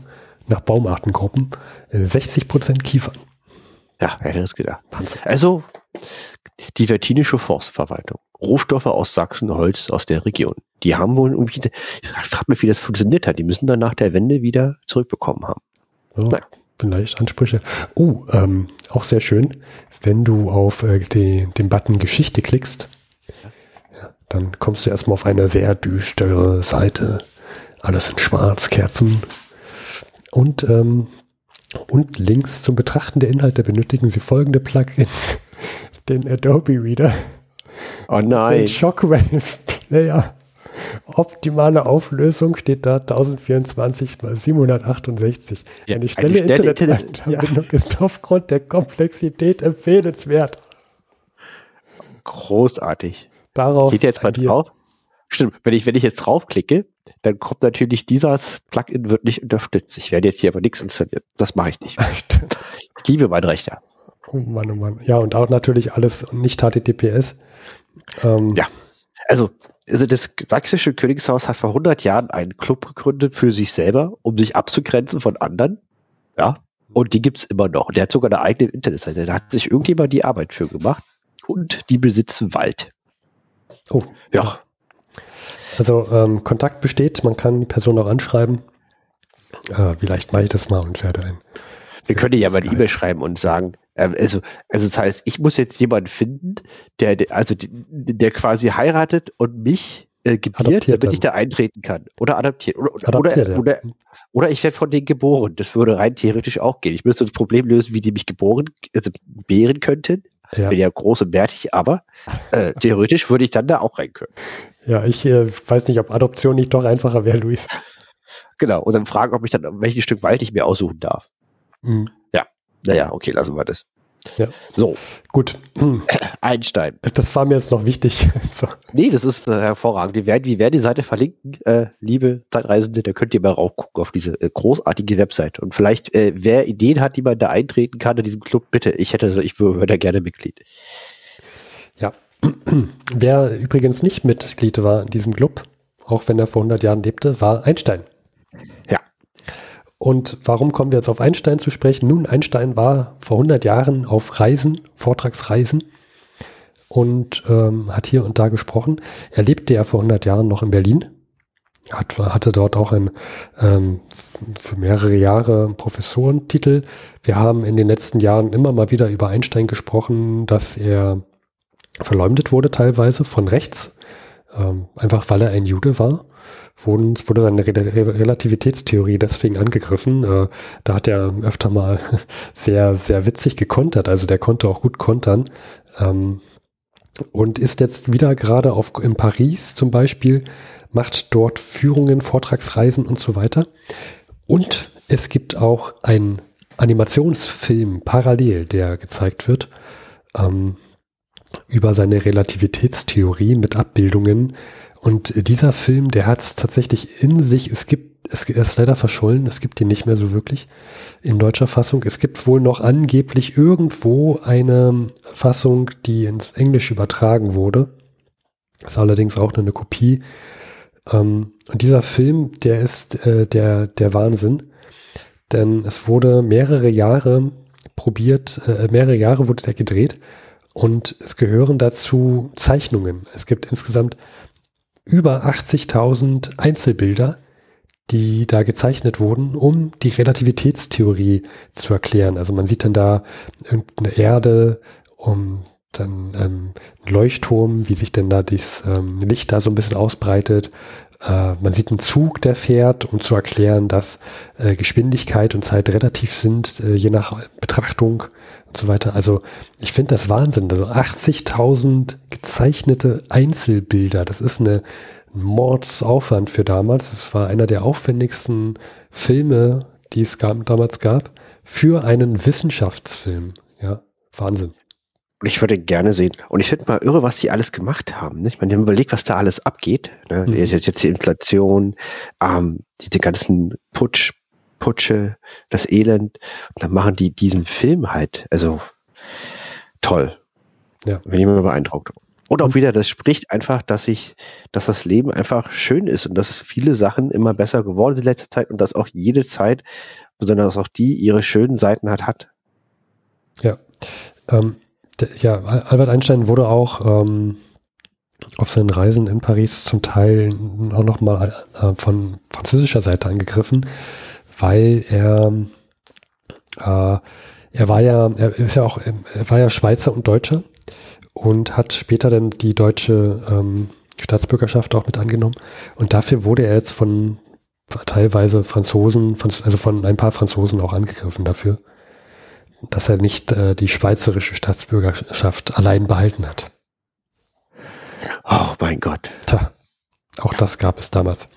nach Baumartengruppen, sechzig Prozent Kiefern. Ja, hätte das gedacht. Wahnsinn. Also, die wettinische Forstverwaltung. Rohstoffe aus Sachsen, Holz aus der Region. Die haben wohl irgendwie, ich frage mich, wie das funktioniert hat. Die müssen dann nach der Wende wieder zurückbekommen haben. Oh, naja. Vielleicht Ansprüche. Oh, ähm, auch sehr schön, wenn du auf äh, die, den Button Geschichte klickst, ja, dann kommst du erstmal auf eine sehr düstere Seite. Alles in Schwarz, Kerzen. Und, ähm, und links zum Betrachten der Inhalte benötigen Sie folgende Plugins. Den Adobe Reader. Oh nein. Den Shockwave Player. Optimale Auflösung steht da tausendvierundzwanzig mal siebenhundertachtundsechzig. Ja, eine schnelle Internetanbindung ja. Ist aufgrund der Komplexität empfehlenswert. Großartig. Darauf geht jetzt mal drauf. Stimmt, wenn ich, wenn ich jetzt draufklicke, dann kommt natürlich dieses Plugin wird nicht unterstützt. Ich werde jetzt hier aber nichts installieren. Das mache ich nicht. Ich liebe meinen Rechner. Oh Mann, oh Mann. Ja, und auch natürlich alles nicht H T T P S. Ähm, ja, also, also das sächsische Königshaus hat vor hundert Jahren einen Club gegründet für sich selber, um sich abzugrenzen von anderen. Ja, und die gibt es immer noch. Der hat sogar eine eigene Internetseite. Da hat sich irgendjemand die Arbeit für gemacht. Und die besitzen Wald. Oh. Ja. Also ähm, Kontakt besteht. Man kann die Person auch anschreiben. Äh, vielleicht mache ich das mal und werde ein. Wir können ja mal eine E-Mail schreiben und sagen, ähm, also, also das heißt, ich muss jetzt jemanden finden, der, der also der quasi heiratet und mich äh, gebiert, adaptiert damit dann. Ich da eintreten kann. Oder adaptiert. Oder, oder, adaptiert, oder, ja. oder, oder ich werde von denen geboren. Das würde rein theoretisch auch gehen. Ich müsste das Problem lösen, wie die mich geboren, also gebären könnten. Ja. Ich bin ja groß und bärtig, aber äh, theoretisch würde ich dann da auch rein können. Ja, ich äh, weiß nicht, ob Adoption nicht doch einfacher wäre, Luis. Genau. Und dann fragen, ob ich dann welches Stück Wald ich mir aussuchen darf. Ja, naja, okay, lassen wir das. Ja. So. Gut. Einstein. Das war mir jetzt noch wichtig. So. Nee, das ist äh, hervorragend. Wir werden, wir werden die Seite verlinken, äh, liebe Zeitreisende, da könnt ihr mal raufgucken auf diese äh, großartige Website. Und vielleicht, äh, wer Ideen hat, die man da eintreten kann in diesem Club, bitte, ich hätte, ich würde da gerne Mitglied. Ja. Wer übrigens nicht Mitglied war in diesem Club, auch wenn er vor hundert Jahren lebte, war Einstein. Ja. Und warum kommen wir jetzt auf Einstein zu sprechen? Nun, Einstein war vor hundert Jahren auf Reisen, Vortragsreisen und ähm, hat hier und da gesprochen. Er lebte ja vor hundert Jahren noch in Berlin, hat, hatte dort auch ein, ähm, für mehrere Jahre Professorentitel. Wir haben in den letzten Jahren immer mal wieder über Einstein gesprochen, dass er verleumdet wurde teilweise von rechts, ähm, einfach weil er ein Jude war. Wurde seine Relativitätstheorie deswegen angegriffen. Da hat er öfter mal sehr, sehr witzig gekontert. Also der konnte auch gut kontern. Und ist jetzt wieder gerade auf, in Paris zum Beispiel, macht dort Führungen, Vortragsreisen und so weiter. Und es gibt auch einen Animationsfilm parallel, der gezeigt wird, über seine Relativitätstheorie mit Abbildungen. Und dieser Film, der hat es tatsächlich in sich, es gibt, es ist leider verschollen, es gibt ihn nicht mehr so wirklich in deutscher Fassung. Es gibt wohl noch angeblich irgendwo eine Fassung, die ins Englisch übertragen wurde. Das ist allerdings auch nur eine Kopie. Und dieser Film, der ist der, der Wahnsinn, denn es wurde mehrere Jahre probiert, mehrere Jahre wurde der gedreht und es gehören dazu Zeichnungen. Es gibt insgesamt über achtzigtausend Einzelbilder, die da gezeichnet wurden, um die Relativitätstheorie zu erklären. Also man sieht dann da irgendeine Erde, um dann ähm, einen Leuchtturm, wie sich denn da das ähm, Licht da so ein bisschen ausbreitet. Äh, man sieht einen Zug, der fährt, um zu erklären, dass äh, Geschwindigkeit und Zeit relativ sind, äh, je nach Betrachtung und so weiter. Also ich finde das Wahnsinn. Also achtzigtausend gezeichnete Einzelbilder, das ist eine Mordsaufwand für damals. Das war einer der aufwendigsten Filme, die es gab, damals gab, für einen Wissenschaftsfilm. Ja, Wahnsinn. Ich würde gerne sehen. Und ich finde mal irre, was die alles gemacht haben. Ne? Ich meine, die haben überlegt, was da alles abgeht. Ne? Mhm. Jetzt, jetzt die Inflation, ähm, die, die ganzen Putsch, Putsche, das Elend. Und dann machen die diesen Film halt. Also toll. Ja. Bin ich mal beeindruckt. Und auch wieder, das spricht einfach, dass ich, dass das Leben einfach schön ist und dass es viele Sachen immer besser geworden sind in letzter Zeit und dass auch jede Zeit, besonders auch die, ihre schönen Seiten hat, hat. Ja. Ähm. Ja, Albert Einstein wurde auch ähm, auf seinen Reisen in Paris zum Teil auch nochmal äh, von französischer Seite angegriffen, weil er äh, er war ja er ist ja auch er war ja Schweizer und Deutscher und hat später dann die deutsche ähm, Staatsbürgerschaft auch mit angenommen und dafür wurde er jetzt von teilweise Franzosen, also von ein paar Franzosen auch angegriffen dafür, dass er nicht äh, die schweizerische Staatsbürgerschaft allein behalten hat. Oh mein Gott. Tja, auch das gab es damals.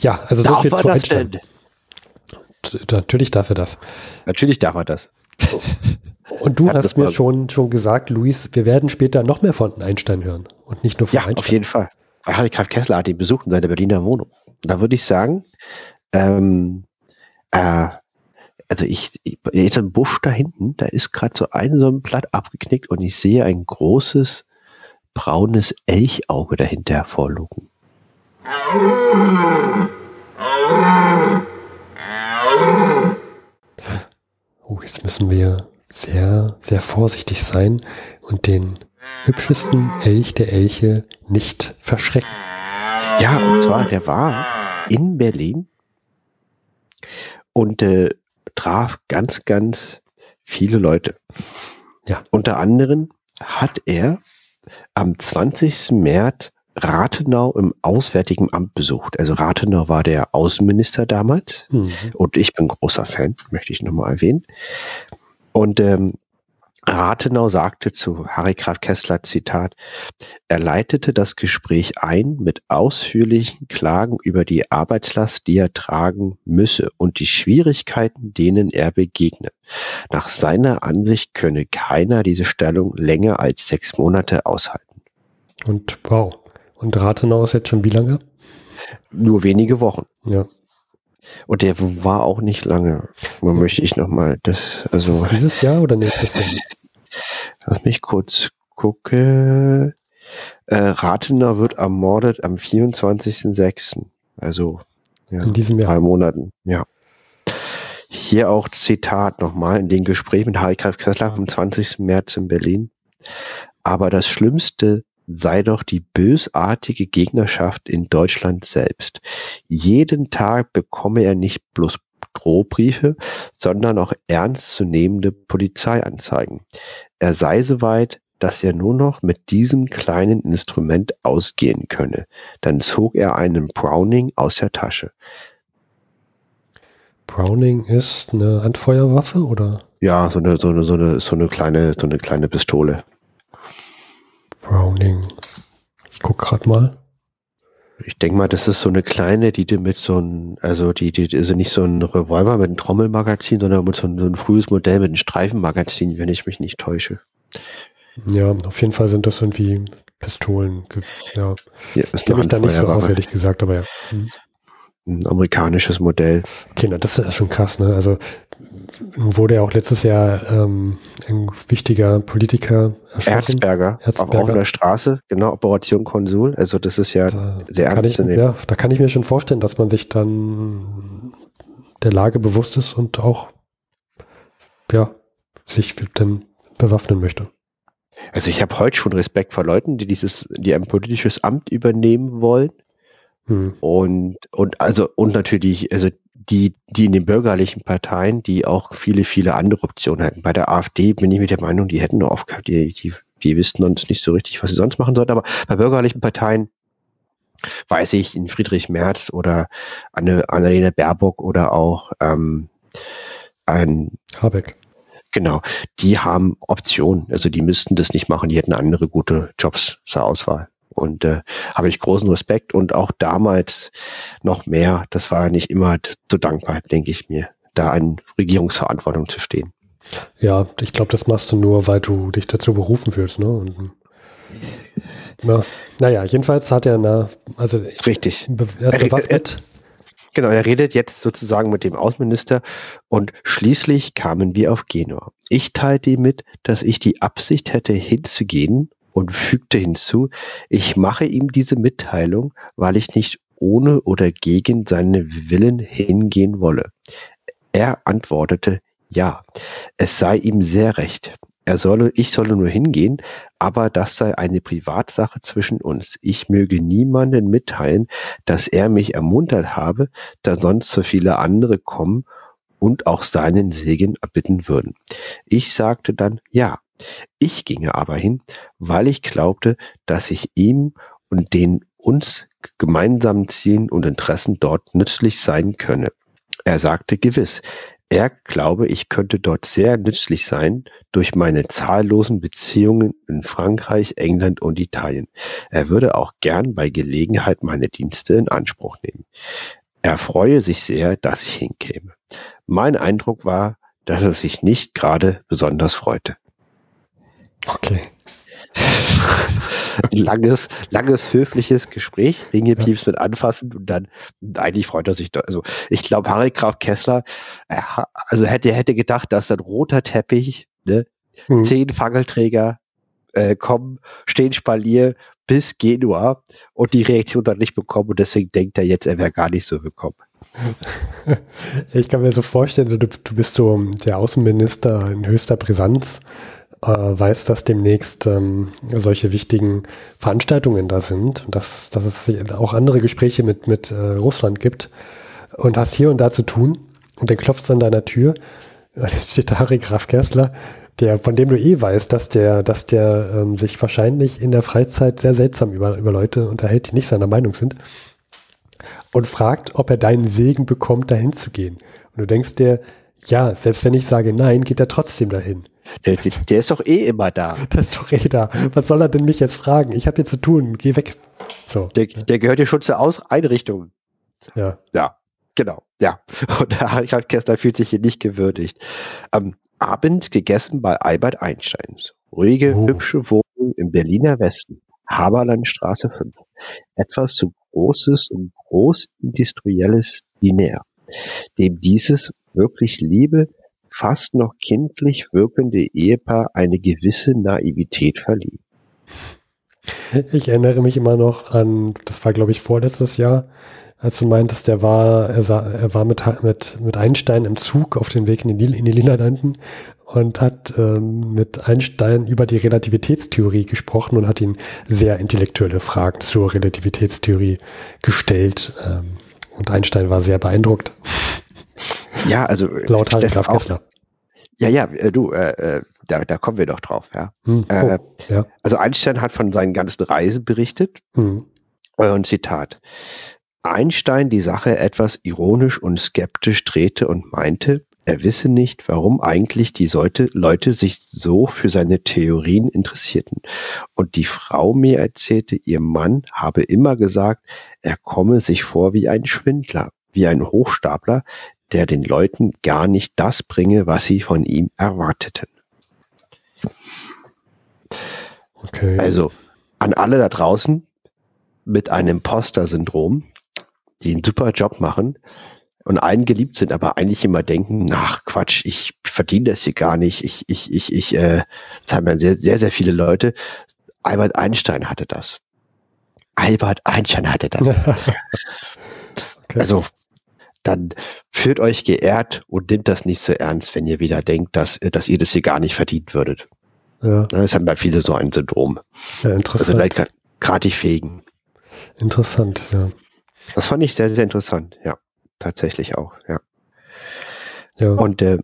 Ja, also so viel zu Einstein. Natürlich darf er das. Natürlich darf er das. Und du hast mir schon, schon gesagt, Luis, wir werden später noch mehr von Einstein hören und nicht nur von Einstein. Ja, auf jeden Fall. Harry Graf Kessler hat ihn besucht in seiner Berliner Wohnung. Da würde ich sagen, ähm, äh, Also ich, jetzt im Busch da hinten, da ist gerade so ein so ein Blatt abgeknickt und ich sehe ein großes braunes Elchauge dahinter hervorlucken. Oh, jetzt müssen wir sehr, sehr vorsichtig sein und den hübschesten Elch der Elche nicht verschrecken. Ja, und zwar, der war in Berlin und äh, traf ganz, ganz viele Leute. Ja. Unter anderem hat er am zwanzigsten März Rathenau im Auswärtigen Amt besucht. Also Rathenau war der Außenminister damals. Mhm. Und ich bin großer Fan, möchte ich nochmal erwähnen. Und ähm, Rathenau sagte zu Harry Graf Kessler, Zitat, er leitete das Gespräch ein mit ausführlichen Klagen über die Arbeitslast, die er tragen müsse und die Schwierigkeiten, denen er begegne. Nach seiner Ansicht könne keiner diese Stellung länger als sechs Monate aushalten. Und wow, und Rathenau ist jetzt schon wie lange? Nur wenige Wochen. Ja. Und der war auch nicht lange. Wo möchte ich nochmal das, also. Ist das dieses Jahr oder nächstes Jahr? Lass mich kurz gucken. Äh, Rathenau wird ermordet am vierundzwanzigsten sechsten Also, ja, in diesem Jahr. Drei Monaten, ja. Hier auch Zitat nochmal in dem Gespräch mit Harry Graf Kessler am zwanzigsten März in Berlin. Aber das Schlimmste sei doch die bösartige Gegnerschaft in Deutschland selbst. Jeden Tag bekomme er nicht bloß Drohbriefe, sondern auch ernstzunehmende Polizeianzeigen. Er sei soweit, dass er nur noch mit diesem kleinen Instrument ausgehen könne. Dann zog er einen Browning aus der Tasche. Browning ist eine Handfeuerwaffe, oder? Ja, so eine, so eine, so eine, so eine kleine, so eine kleine Pistole. Browning. Ich guck gerade mal. Ich denke mal, das ist so eine kleine, die du mit so einem, also die, die ist nicht so ein Revolver mit einem Trommelmagazin, sondern mit so einem, so ein frühes Modell mit einem Streifenmagazin, wenn ich mich nicht täusche. Ja, auf jeden Fall sind das irgendwie Pistolen. Ja, ja, ich kenne mich da nicht so aus, ehrlich gesagt, aber ja. Hm. Ein amerikanisches Modell. Okay, na, das ist schon krass, ne? Also wurde ja auch letztes Jahr ähm, ein wichtiger Politiker erschossen. Erzberger, Erzberger. Auf offener Straße, genau, Operation Konsul. Also das ist ja da, sehr da ernst zu nehmen. Ja, da kann ich mir schon vorstellen, dass man sich dann der Lage bewusst ist und auch ja, sich dann bewaffnen möchte. Also ich habe heute schon Respekt vor Leuten, die dieses, die ein politisches Amt übernehmen wollen. Hm. Und, und also, und natürlich, also die, die in den bürgerlichen Parteien, die auch viele, viele andere Optionen hätten. Bei der AfD bin ich mit der Meinung, die hätten oft, die, die, die wüssten uns nicht so richtig, was sie sonst machen sollten, aber bei bürgerlichen Parteien weiß ich, in Friedrich Merz oder Anne, Annalena Baerbock oder auch ähm, ein Habeck. Genau, die haben Optionen, also die müssten das nicht machen, die hätten andere gute Jobs zur Auswahl. Und äh, habe ich großen Respekt und auch damals noch mehr, das war nicht immer zur Dankbarkeit, denke ich mir, da in Regierungsverantwortung zu stehen. Ja, ich glaube, das machst du nur, weil du dich dazu berufen fühlst, ne? Und, na, naja, jedenfalls hat er eine, also richtig. Er ist bewaffnet. Genau, er redet jetzt sozusagen mit dem Außenminister und schließlich kamen wir auf Genua. Ich teilte ihm mit, dass ich die Absicht hätte, hinzugehen und fügte hinzu, ich mache ihm diese Mitteilung, weil ich nicht ohne oder gegen seinen Willen hingehen wolle. Er antwortete, ja, es sei ihm sehr recht. Er solle, ich solle nur hingehen, aber das sei eine Privatsache zwischen uns. Ich möge niemanden mitteilen, dass er mich ermuntert habe, da sonst so viele andere kommen und auch seinen Segen erbitten würden. Ich sagte dann, ja. Ich ginge aber hin, weil ich glaubte, dass ich ihm und den uns gemeinsamen Zielen und Interessen dort nützlich sein könne. Er sagte gewiss, er glaube, ich könnte dort sehr nützlich sein durch meine zahllosen Beziehungen in Frankreich, England und Italien. Er würde auch gern bei Gelegenheit meine Dienste in Anspruch nehmen. Er freue sich sehr, dass ich hinkäme. Mein Eindruck war, dass er sich nicht gerade besonders freute. Okay. langes, langes, höfliches Gespräch, Ringepieps ja. Mit anfassen und dann, eigentlich freut er sich, also ich glaube, Harry Graf Kessler, also hätte, hätte gedacht, dass ein roter Teppich, ne, hm. zehn Fackelträger äh, kommen, stehen Spalier bis Genua und die Reaktion dann nicht bekommen und deswegen denkt er jetzt, er wäre gar nicht so willkommen. Ich kann mir so vorstellen, du, du bist so der Außenminister in höchster Brisanz, weiß, dass demnächst ähm, solche wichtigen Veranstaltungen da sind, dass, dass es auch andere Gespräche mit, mit äh, Russland gibt und hast hier und da zu tun und dann klopft es an deiner Tür, da steht Harry Graf Kessler, der, von dem du eh weißt, dass der, dass der ähm, sich wahrscheinlich in der Freizeit sehr seltsam über, über Leute unterhält, die nicht seiner Meinung sind und fragt, ob er deinen Segen bekommt, dahin zu gehen. Und du denkst dir, ja, selbst wenn ich sage nein, geht er trotzdem dahin. Der, der ist doch eh immer da. Der ist doch eh da. Was soll er denn mich jetzt fragen? Ich habe hier zu tun. Geh weg. So. Der, der gehört ja schon zur Aus- Einrichtung. Ja. Ja, genau. Ja. Und der Harry Graf Kessler fühlt sich hier nicht gewürdigt. Am Abend gegessen bei Albert Einstein. Ruhige, oh. hübsche Wohnung im Berliner Westen. Haberlandstraße fünf. Etwas zu großes und großindustrielles Dinär. Dem dieses wirklich liebe, fast noch kindlich wirkende Ehepaar eine gewisse Naivität verliehen. Ich erinnere mich immer noch an, das war glaube ich vorletztes Jahr, als du meintest, der war, er, sah, er war mit, mit, mit Einstein im Zug auf den Weg in die, in die Lila Landen und hat ähm, mit Einstein über die Relativitätstheorie gesprochen und hat ihm sehr intellektuelle Fragen zur Relativitätstheorie gestellt. Ähm, und Einstein war sehr beeindruckt. Ja, also laut Harry Graf Kessler. Ja, ja, du, äh, da, da kommen wir doch drauf. Ja. Hm, oh, äh, ja. Also Einstein hat von seinen ganzen Reisen berichtet. Hm. Und Zitat: Einstein die Sache etwas ironisch und skeptisch drehte und meinte, er wisse nicht, warum eigentlich die Leute sich so für seine Theorien interessierten. Und die Frau mir erzählte, ihr Mann habe immer gesagt, er komme sich vor wie ein Schwindler, wie ein Hochstapler, der den Leuten gar nicht das bringe, was sie von ihm erwarteten. Okay. Also an alle da draußen mit einem Imposter-Syndrom, die einen super Job machen und allen geliebt sind, aber eigentlich immer denken, ach Quatsch, ich verdiene das hier gar nicht. Ich, ich, ich, ich, äh, das haben ja sehr, sehr, sehr viele Leute. Albert Einstein hatte das. Albert Einstein hatte das. Okay. Also dann fühlt euch geehrt und nimmt das nicht so ernst, wenn ihr wieder denkt, dass, dass ihr das hier gar nicht verdient würdet. Ja. Das haben da viele so ein Syndrom. Ja, interessant. Also gerade die Fähigen. Interessant, ja. Das fand ich sehr, sehr interessant. Ja, tatsächlich auch, ja. Ja. Und äh,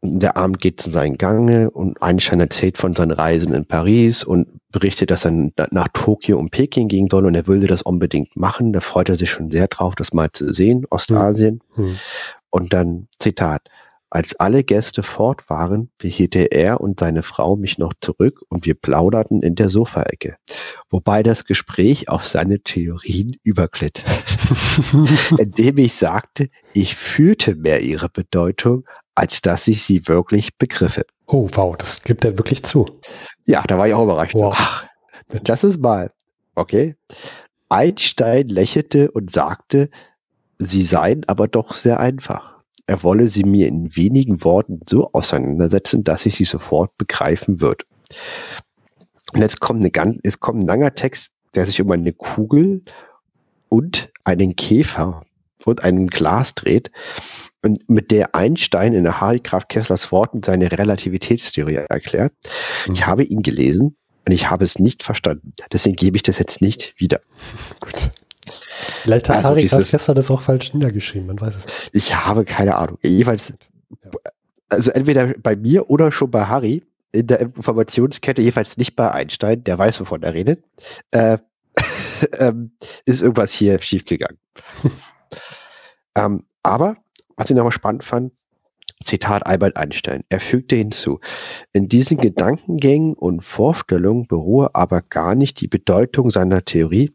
der Abend geht zu seinen Gange und Einstein erzählt von seinen Reisen in Paris und berichtet, dass er nach Tokio und Peking gehen soll und er würde das unbedingt machen. Da freut er sich schon sehr drauf, das mal zu sehen, Ostasien. Mhm. Und dann, Zitat, als alle Gäste fort waren, behielt er und seine Frau mich noch zurück und wir plauderten in der Sofaecke, wobei das Gespräch auf seine Theorien überglitt, indem ich sagte, ich fühlte mehr ihre Bedeutung, als dass ich sie wirklich begriffe. Oh, wow, das gibt er wirklich zu. Ja, da war ich auch überrascht. Wow. Ach, das ist mal, okay. Einstein lächelte und sagte, sie seien aber doch sehr einfach. Er wolle sie mir in wenigen Worten so auseinandersetzen, dass ich sie sofort begreifen würde. Und jetzt kommt, eine ganz, jetzt kommt ein langer Text, der sich um eine Kugel und einen Käfer und ein Glas dreht und mit der Einstein in der Harry Graf Kesslers Worten seine Relativitätstheorie erklärt. Mhm. Ich habe ihn gelesen und ich habe es nicht verstanden. Deswegen gebe ich das jetzt nicht wieder. Gut. Vielleicht hat also Harry Graf Kessler das auch falsch niedergeschrieben, man weiß es nicht. Ich habe keine Ahnung. Jeweils, also entweder bei mir oder schon bei Harry in der Informationskette, jeweils nicht bei Einstein, der weiß, wovon er redet, äh, ist irgendwas hier schiefgegangen. ähm, aber, was ich nochmal spannend fand, Zitat Albert Einstein, er fügte hinzu, in diesen Gedankengängen und Vorstellungen beruhe aber gar nicht die Bedeutung seiner Theorie,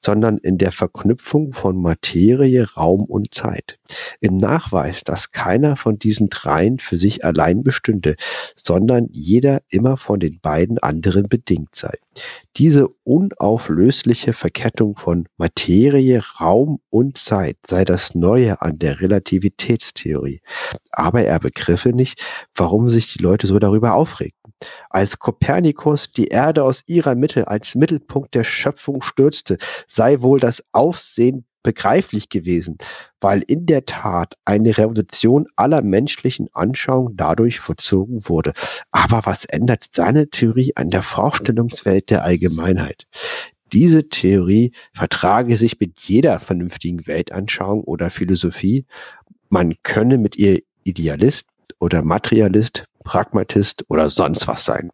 sondern in der Verknüpfung von Materie, Raum und Zeit. Im Nachweis, dass keiner von diesen dreien für sich allein bestünde, sondern jeder immer von den beiden anderen bedingt sei. Diese unauflösliche Verkettung von Materie, Raum und Zeit sei das Neue an der Relativitätstheorie. Aber er begriffe nicht, warum sich die Leute so darüber aufregten. Als Kopernikus die Erde aus ihrer Mitte als Mittelpunkt der Schöpfung stürzte, sei wohl das Aufsehen begreiflich gewesen, weil in der Tat eine Revolution aller menschlichen Anschauungen dadurch vollzogen wurde. Aber was ändert seine Theorie an der Vorstellungswelt der Allgemeinheit? Diese Theorie vertrage sich mit jeder vernünftigen Weltanschauung oder Philosophie. Man könne mit ihr Idealist oder Materialist, Pragmatist oder sonst was sein.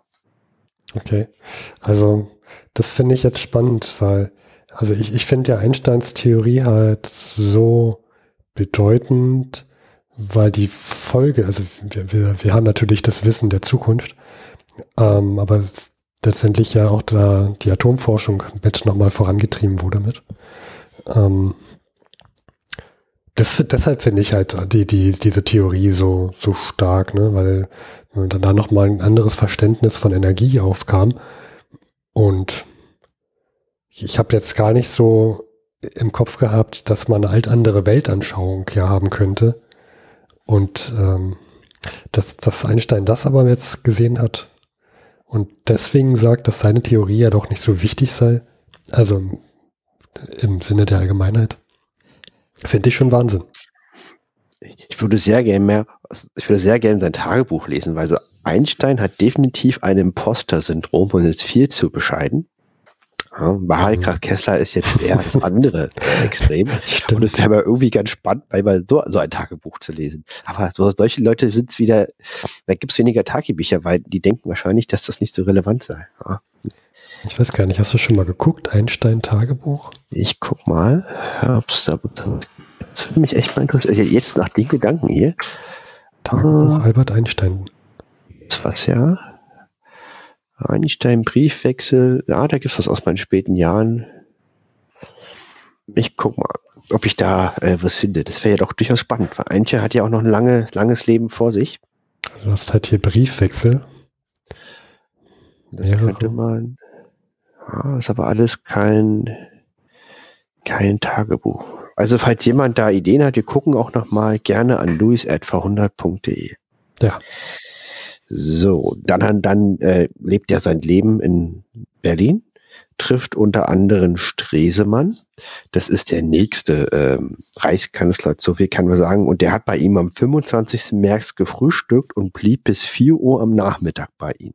Okay, also das finde ich jetzt spannend, weil also ich, ich finde ja Einsteins Theorie halt so bedeutend, weil die Folge, also wir, wir, wir haben natürlich das Wissen der Zukunft, ähm, aber letztendlich ja auch da die Atomforschung mit nochmal vorangetrieben wurde mit. Ähm, Das, deshalb finde ich halt die, die, diese Theorie so, so stark, ne, weil dann da nochmal ein anderes Verständnis von Energie aufkam. Und ich habe jetzt gar nicht so im Kopf gehabt, dass man eine halt andere Weltanschauung ja haben könnte. Und ähm, dass, dass Einstein das aber jetzt gesehen hat und deswegen sagt, dass seine Theorie ja doch nicht so wichtig sei, also im, im Sinne der Allgemeinheit, finde ich schon Wahnsinn. Ich würde sehr gerne mehr, ich würde sehr gerne sein Tagebuch lesen, weil so Einstein hat definitiv ein Imposter-Syndrom und ist viel zu bescheiden. Ja, Harry Graf Kessler ist jetzt eher das andere Extrem. Stimmt. Und es ist aber irgendwie ganz spannend, weil so, so ein Tagebuch zu lesen. Aber so, solche Leute sind es wieder, da gibt es weniger Tagebücher, weil die denken wahrscheinlich, dass das nicht so relevant sei. Ja. Ich weiß gar nicht, hast du schon mal geguckt, Einstein-Tagebuch? Ich guck mal, hab's da. Das würde mich echt mal interessieren. Jetzt nach den Gedanken hier. Tagebuch uh, Albert Einstein. Was ja? Einstein, Briefwechsel. Ja, da gibt es was aus meinen späten Jahren. Ich gucke mal, ob ich da äh, was finde. Das wäre ja doch durchaus spannend, weil Einstein hat ja auch noch ein lange, langes Leben vor sich. Also du hast halt hier Briefwechsel. Das mehrere. Könnte man. Ja, ist aber alles kein, kein Tagebuch. Also falls jemand da Ideen hat, wir gucken auch nochmal gerne an luis at v hundert punkt de. Ja. So, dann, dann äh, lebt er sein Leben in Berlin, trifft unter anderem Stresemann. Das ist der nächste äh, Reichskanzler, so viel kann man sagen. Und der hat bei ihm am fünfundzwanzigsten März gefrühstückt und blieb bis vier Uhr am Nachmittag bei ihm.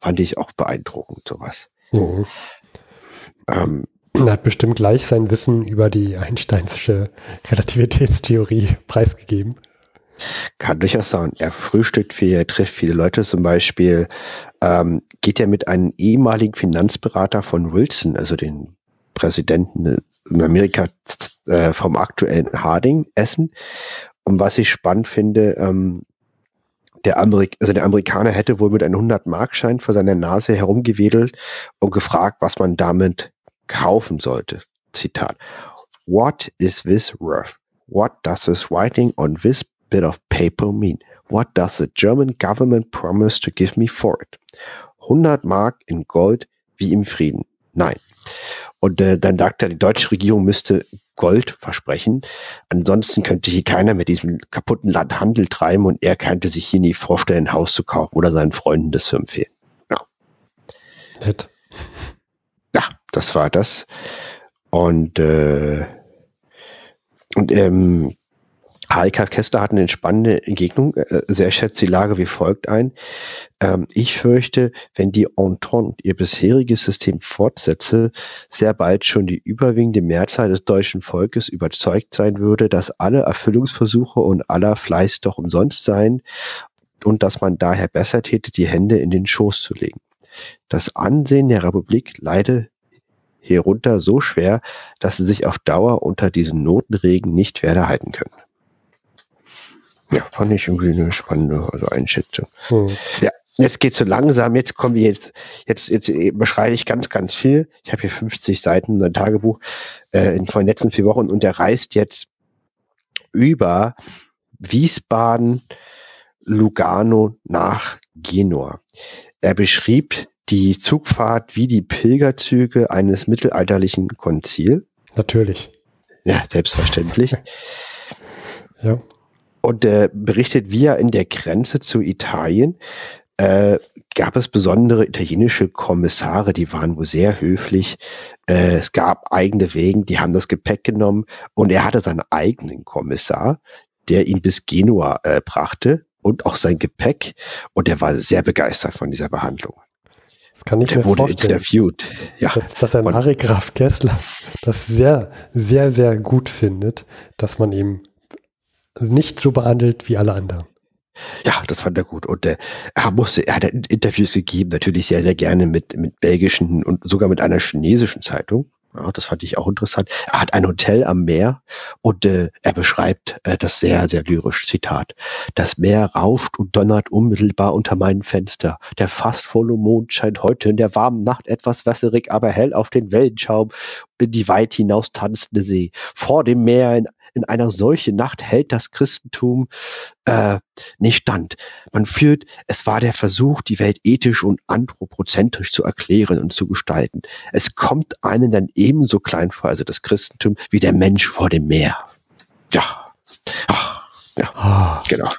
Fand ich auch beeindruckend, sowas. Mhm. Ähm, Er hat bestimmt gleich sein Wissen über die einsteinsche Relativitätstheorie preisgegeben. Kann durchaus sein. Er frühstückt viel, er trifft viele Leute. Zum Beispiel ähm, geht er mit einem ehemaligen Finanzberater von Wilson, also den Präsidenten in Amerika äh, vom aktuellen Harding, essen. Und was ich spannend finde, ähm, Der, Amerik- also der Amerikaner hätte wohl mit einem hundert-Mark-Schein vor seiner Nase herumgewedelt und gefragt, was man damit kaufen sollte. Zitat. What is this worth? What does this writing on this bit of paper mean? What does the German government promise to give me for it? hundert Mark in Gold wie im Frieden. Nein. Und äh, dann sagt er, die deutsche Regierung müsste Gold versprechen. Ansonsten könnte hier keiner mit diesem kaputten Land Handel treiben und er könnte sich hier nie vorstellen, ein Haus zu kaufen oder seinen Freunden das zu empfehlen. Ja. Nett. Ja, das war das. Und, äh, und ähm, Harry Graf Kessler hat eine spannende Entgegnung. Also er schätzt die Lage wie folgt ein. Ähm, ich fürchte, wenn die Entente ihr bisheriges System fortsetze, sehr bald schon die überwiegende Mehrzahl des deutschen Volkes überzeugt sein würde, dass alle Erfüllungsversuche und aller Fleiß doch umsonst seien und dass man daher besser täte, die Hände in den Schoß zu legen. Das Ansehen der Republik leide hierunter so schwer, dass sie sich auf Dauer unter diesen Notenregen nicht werde halten können. Ja, fand ich irgendwie eine spannende also Einschätzung. Hm. Ja, jetzt geht's so langsam, jetzt kommen wir jetzt, jetzt, jetzt beschreibe ich ganz, ganz viel. Ich habe hier fünfzig Seiten, ein Tagebuch äh, in den letzten vier Wochen und der reist jetzt über Wiesbaden, Lugano nach Genua. Er beschrieb die Zugfahrt wie die Pilgerzüge eines mittelalterlichen Konzils. Natürlich. Ja, selbstverständlich. Ja. Und äh, berichtet, wie er in der Grenze zu Italien äh, gab es besondere italienische Kommissare, die waren wohl sehr höflich. Äh, es gab eigene Wegen, die haben das Gepäck genommen und er hatte seinen eigenen Kommissar, der ihn bis Genua äh, brachte. Und auch sein Gepäck. Und er war sehr begeistert von dieser Behandlung. Das kann ich mir vorstellen. Der wurde interviewt. Ja. Dass, dass ein Harry Graf Kessler das sehr, sehr, sehr gut findet, dass man ihn nicht so behandelt wie alle anderen. Ja, das fand er gut. Und äh, er musste, er hat Interviews gegeben, natürlich sehr, sehr gerne mit, mit belgischen und sogar mit einer chinesischen Zeitung. Ja, das fand ich auch interessant. Er hat ein Hotel am Meer und äh, er beschreibt äh, das sehr, sehr lyrisch. Zitat. Das Meer rauscht und donnert unmittelbar unter meinem Fenster. Der fast volle Mond scheint heute in der warmen Nacht etwas wässerig, aber hell auf den Wellenschaum in die weit hinaus tanzende See. Vor dem Meer in, in einer solchen Nacht hält das Christentum äh, nicht stand. Man fühlt, es war der Versuch, die Welt ethisch und anthropozentrisch zu erklären und zu gestalten. Es kommt einem dann ebenso klein vor, also das Christentum, wie der Mensch vor dem Meer. Ja. Ach, ja. Oh. Genau.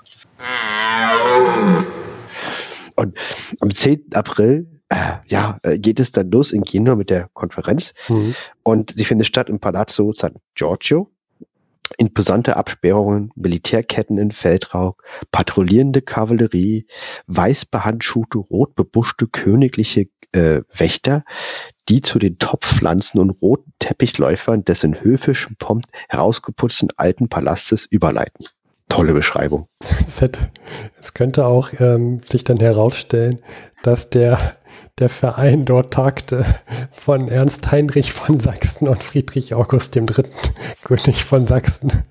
Und am zehnten April äh, ja, äh, geht es dann los in Genua mit der Konferenz. Mhm. Und sie findet statt im Palazzo San Giorgio. Imposante Absperrungen, Militärketten in Feldrauch, patrouillierende Kavallerie, weiß behandschuhte, rot bebuschte königliche äh, Wächter, die zu den Topfpflanzen und roten Teppichläufern des in höfischem Pomp herausgeputzten alten Palastes überleiten. Tolle Beschreibung. Es könnte auch ähm, sich dann herausstellen, dass der, der Verein dort tagte von Ernst Heinrich von Sachsen und Friedrich August der Dritte, König von Sachsen.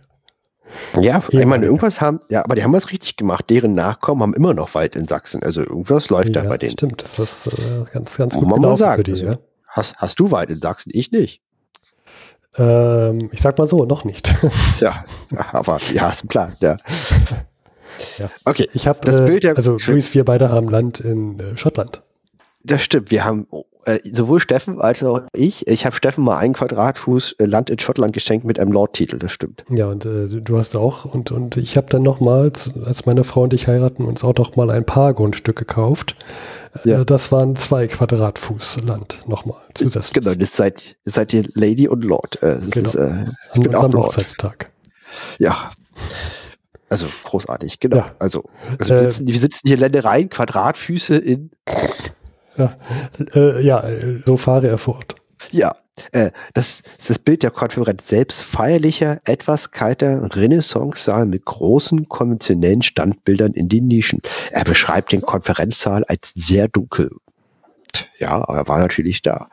Ja, ich meine, irgendwas haben, ja, aber die haben was richtig gemacht. Deren Nachkommen haben immer noch Wald in Sachsen. Also irgendwas läuft ja, da bei denen. Stimmt, das ist äh, ganz, ganz gut gelaufen sagen, für die. Also, ja. hast, hast du Wald in Sachsen? Ich nicht. Ähm, ich sag mal so, noch nicht. Ja, aber ja, ist klar. Ja. Ja. Okay, ich habe das äh, Bild der. Also, Louis, wir beide haben Land in äh, Schottland. Das stimmt, wir haben äh, sowohl Steffen als auch ich. Ich habe Steffen mal einen Quadratfuß äh, Land in Schottland geschenkt mit einem Lord-Titel, das stimmt. Ja, und äh, du hast auch. Und, und ich habe dann nochmals, als meine Frau und ich heiraten, uns auch noch mal ein paar Grundstücke gekauft. Ja. Äh, das waren zwei Quadratfuß Land nochmal zusätzlich. Genau, das seid, seid ihr Lady und Lord. Äh, das genau. ist, äh, ich An bin auch Lord. Hochzeitstag. Ja. Also großartig, genau. Ja. Also, also äh, wir, sitzen, wir sitzen hier Ländereien, Quadratfüße in... Ja, äh, ja, so fahre er fort. Ja, äh, das ist das Bild der Konferenz selbst. Feierlicher, etwas kalter Renaissance-Saal mit großen konventionellen Standbildern in den Nischen. Er beschreibt den Konferenzsaal als sehr dunkel. Ja, aber er war natürlich da.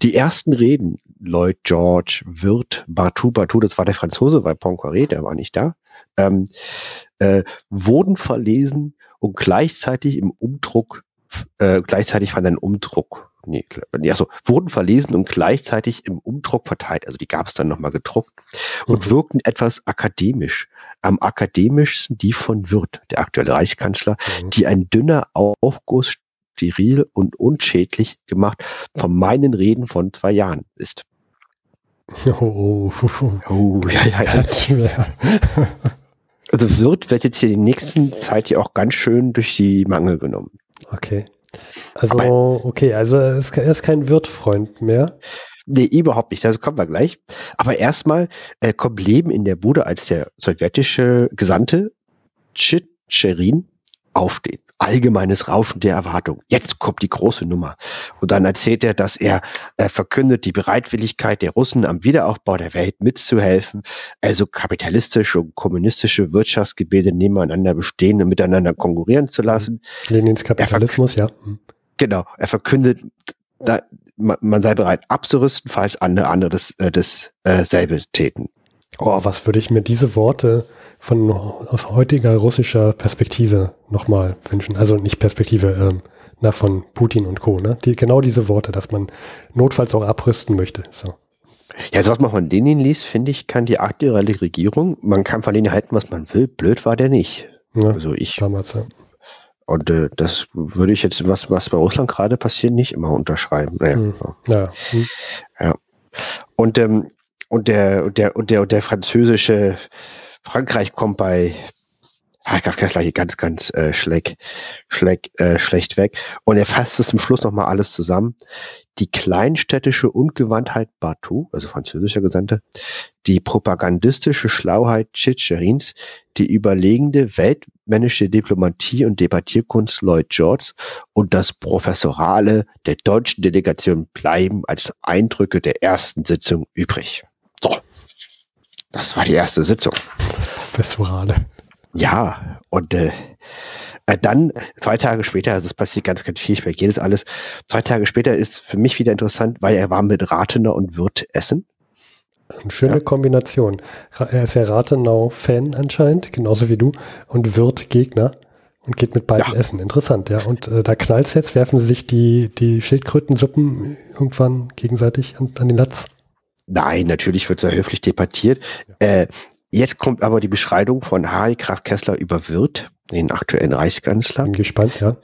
Die ersten Reden, Lloyd George, Wirth, Barthou, Barthou, das war der Franzose bei Poincaré, der war nicht da, ähm, äh, wurden verlesen und gleichzeitig im Umdruck Äh, gleichzeitig fand ein Umdruck, nee, nee, also wurden verlesen und gleichzeitig im Umdruck verteilt, also die gab es dann nochmal gedruckt und mhm. wirkten etwas akademisch. Am akademischsten die von Wirth, der aktuelle Reichskanzler, mhm. die ein dünner Aufguss, steril und unschädlich gemacht von meinen Reden von zwei Jahren ist. Oh, oh, oh, oh ja, ja, ja. Also Wirth wird jetzt hier die nächsten Zeit hier auch ganz schön durch die Mangel genommen. Okay. Also, aber, okay, also er ist, er ist kein Wirtfreund mehr. Nee, überhaupt nicht. Also kommen wir gleich. Aber erstmal äh, kommt Leben in der Bude, als der sowjetische Gesandte Tschitscherin aufsteht. Allgemeines Rauschen der Erwartung. Jetzt kommt die große Nummer. Und dann erzählt er, dass er äh, verkündet, die Bereitwilligkeit der Russen am Wiederaufbau der Welt mitzuhelfen. Also kapitalistische und kommunistische Wirtschaftsgebilde nebeneinander bestehen und miteinander konkurrieren zu lassen. Lenins Kapitalismus, ja. Genau. Er verkündet, da, man, man sei bereit abzurüsten, falls andere, andere das, äh, dasselbe täten. Oh, was würde ich mir diese Worte von aus heutiger russischer Perspektive nochmal wünschen. Also nicht Perspektive, ähm, na, von Putin und Co., ne? Die, genau diese Worte, dass man notfalls auch abrüsten möchte. So. Ja, also was man von Lenin liest, finde ich, kann die aktuelle Regierung, man kann von Lenin halten, was man will, blöd war der nicht. Ja, also ich. Damals, ja. Und äh, das würde ich jetzt, was, was bei Russland gerade passiert, nicht immer unterschreiben. Naja. Hm. Ja. Hm. Ja. Und, ähm, und, der, und, der, und, der, und der französische Frankreich kommt bei Harry Graf Kessler hier ganz, ganz äh, schleck, schleck, äh, schlecht weg. Und er fasst es zum Schluss nochmal alles zusammen. Die kleinstädtische Ungewandtheit Barthou, also französischer Gesandter, die propagandistische Schlauheit Tschitscherins, die überlegende weltmännische Diplomatie und Debattierkunst Lloyd George und das Professorale der deutschen Delegation bleiben als Eindrücke der ersten Sitzung übrig. So. Das war die erste Sitzung. Das Professorale. Ja, und äh, dann zwei Tage später, also es passiert ganz, ganz viel, ich merke jedes alles, zwei Tage später ist für mich wieder interessant, weil er war mit Rathenau und Wirth essen. Eine schöne ja. Kombination. Er ist ja Rathenau-Fan anscheinend, genauso wie du, und Wirth-Gegner und geht mit beiden ja. essen. Interessant, ja. Und äh, da knallt es jetzt, werfen sie sich die, die Schildkrötensuppen irgendwann gegenseitig an, an den Latz. Nein, natürlich wird sehr höflich debattiert. Äh, jetzt kommt aber die Beschreibung von Harry Graf Kessler über Wirth, den aktuellen Reichskanzler. Bin gespannt, ja.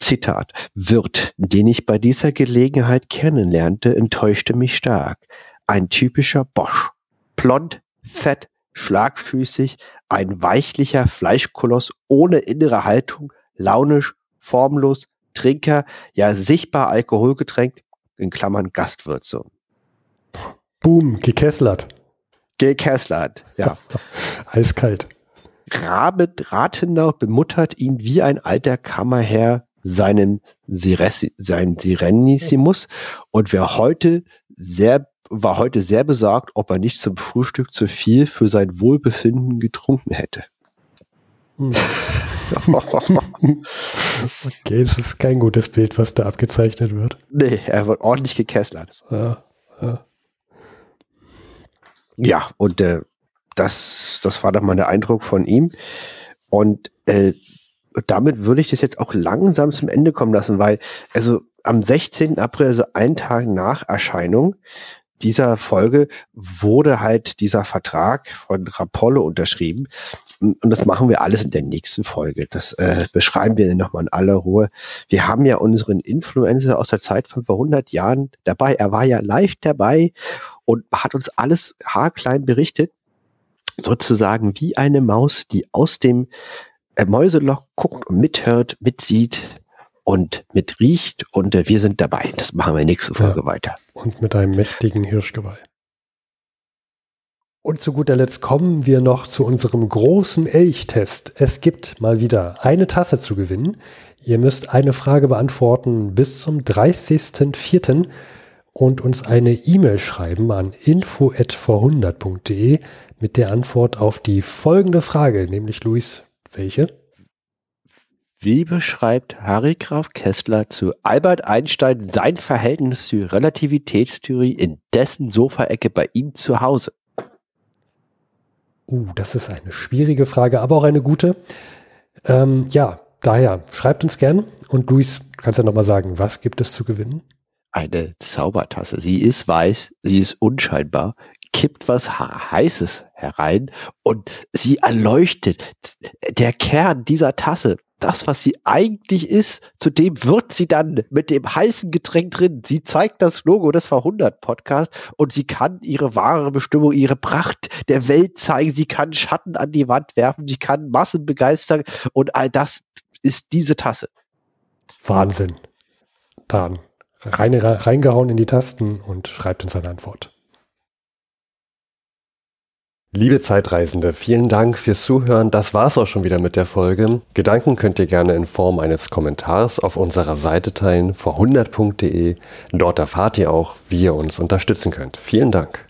Zitat. Wirth, den ich bei dieser Gelegenheit kennenlernte, enttäuschte mich stark. Ein typischer Bosch. Blond, fett, schlagfüßig, ein weichlicher Fleischkoloss ohne innere Haltung, launisch, formlos, Trinker, ja sichtbar alkoholgetränkt, in Klammern Gastwürze. Boom, gekesslert. Gekesslert, ja. Eiskalt. Rabet, Rathenau bemuttert ihn wie ein alter Kammerherr seinen Siresi, seinen Sirennissimus und wer heute sehr, war heute sehr besorgt, ob er nicht zum Frühstück zu viel für sein Wohlbefinden getrunken hätte. Hm. Okay, das ist kein gutes Bild, was da abgezeichnet wird. Nee, er wird ordentlich gekesslert. Ja, ja. ja und äh, das, das war doch mal der Eindruck von ihm. Und äh, damit würde ich das jetzt auch langsam zum Ende kommen lassen, weil also am sechzehnten April, also einen Tag nach Erscheinung dieser Folge, wurde halt dieser Vertrag von Rapallo unterschrieben. Und das machen wir alles in der nächsten Folge. Das äh, beschreiben wir nochmal in aller Ruhe. Wir haben ja unseren Influencer aus der Zeit von vor hundert Jahren dabei. Er war ja live dabei und hat uns alles haarklein berichtet. Sozusagen wie eine Maus, die aus dem äh, Mäuseloch guckt und mithört, mitsieht und mitriecht. Und äh, wir sind dabei. Das machen wir in der nächsten Folge ja, weiter. Und mit einem mächtigen Hirschgeweih. Und zu guter Letzt kommen wir noch zu unserem großen Elchtest. Es gibt mal wieder eine Tasse zu gewinnen. Ihr müsst eine Frage beantworten bis zum dreißigsten vierten und uns eine E-Mail schreiben an info at vorhundert punkt de mit der Antwort auf die folgende Frage, nämlich Luis, welche? Wie beschreibt Harry Graf Kessler zu Albert Einstein sein Verhältnis zur Relativitätstheorie in dessen Sofaecke bei ihm zu Hause? Uh, das ist eine schwierige Frage, aber auch eine gute. Ähm, ja, daher, schreibt uns gern. Und Luis, kannst du ja nochmal sagen, was gibt es zu gewinnen? Eine Zaubertasse. Sie ist weiß, sie ist unscheinbar, kippt was Heißes herein und sie erleuchtet. Der Kern dieser Tasse, das, was sie eigentlich ist, zu dem wird sie dann mit dem heißen Getränk drin. Sie zeigt das Logo des Vorhundert-Podcasts und sie kann ihre wahre Bestimmung, ihre Pracht der Welt zeigen. Sie kann Schatten an die Wand werfen, sie kann Massen begeistern und all das ist diese Tasse. Wahnsinn. Dann rein, reingehauen in die Tasten und schreibt uns eine Antwort. Liebe Zeitreisende, vielen Dank fürs Zuhören. Das war's auch schon wieder mit der Folge. Gedanken könnt ihr gerne in Form eines Kommentars auf unserer Seite teilen, vorhundert punkt de. Dort erfahrt ihr auch, wie ihr uns unterstützen könnt. Vielen Dank.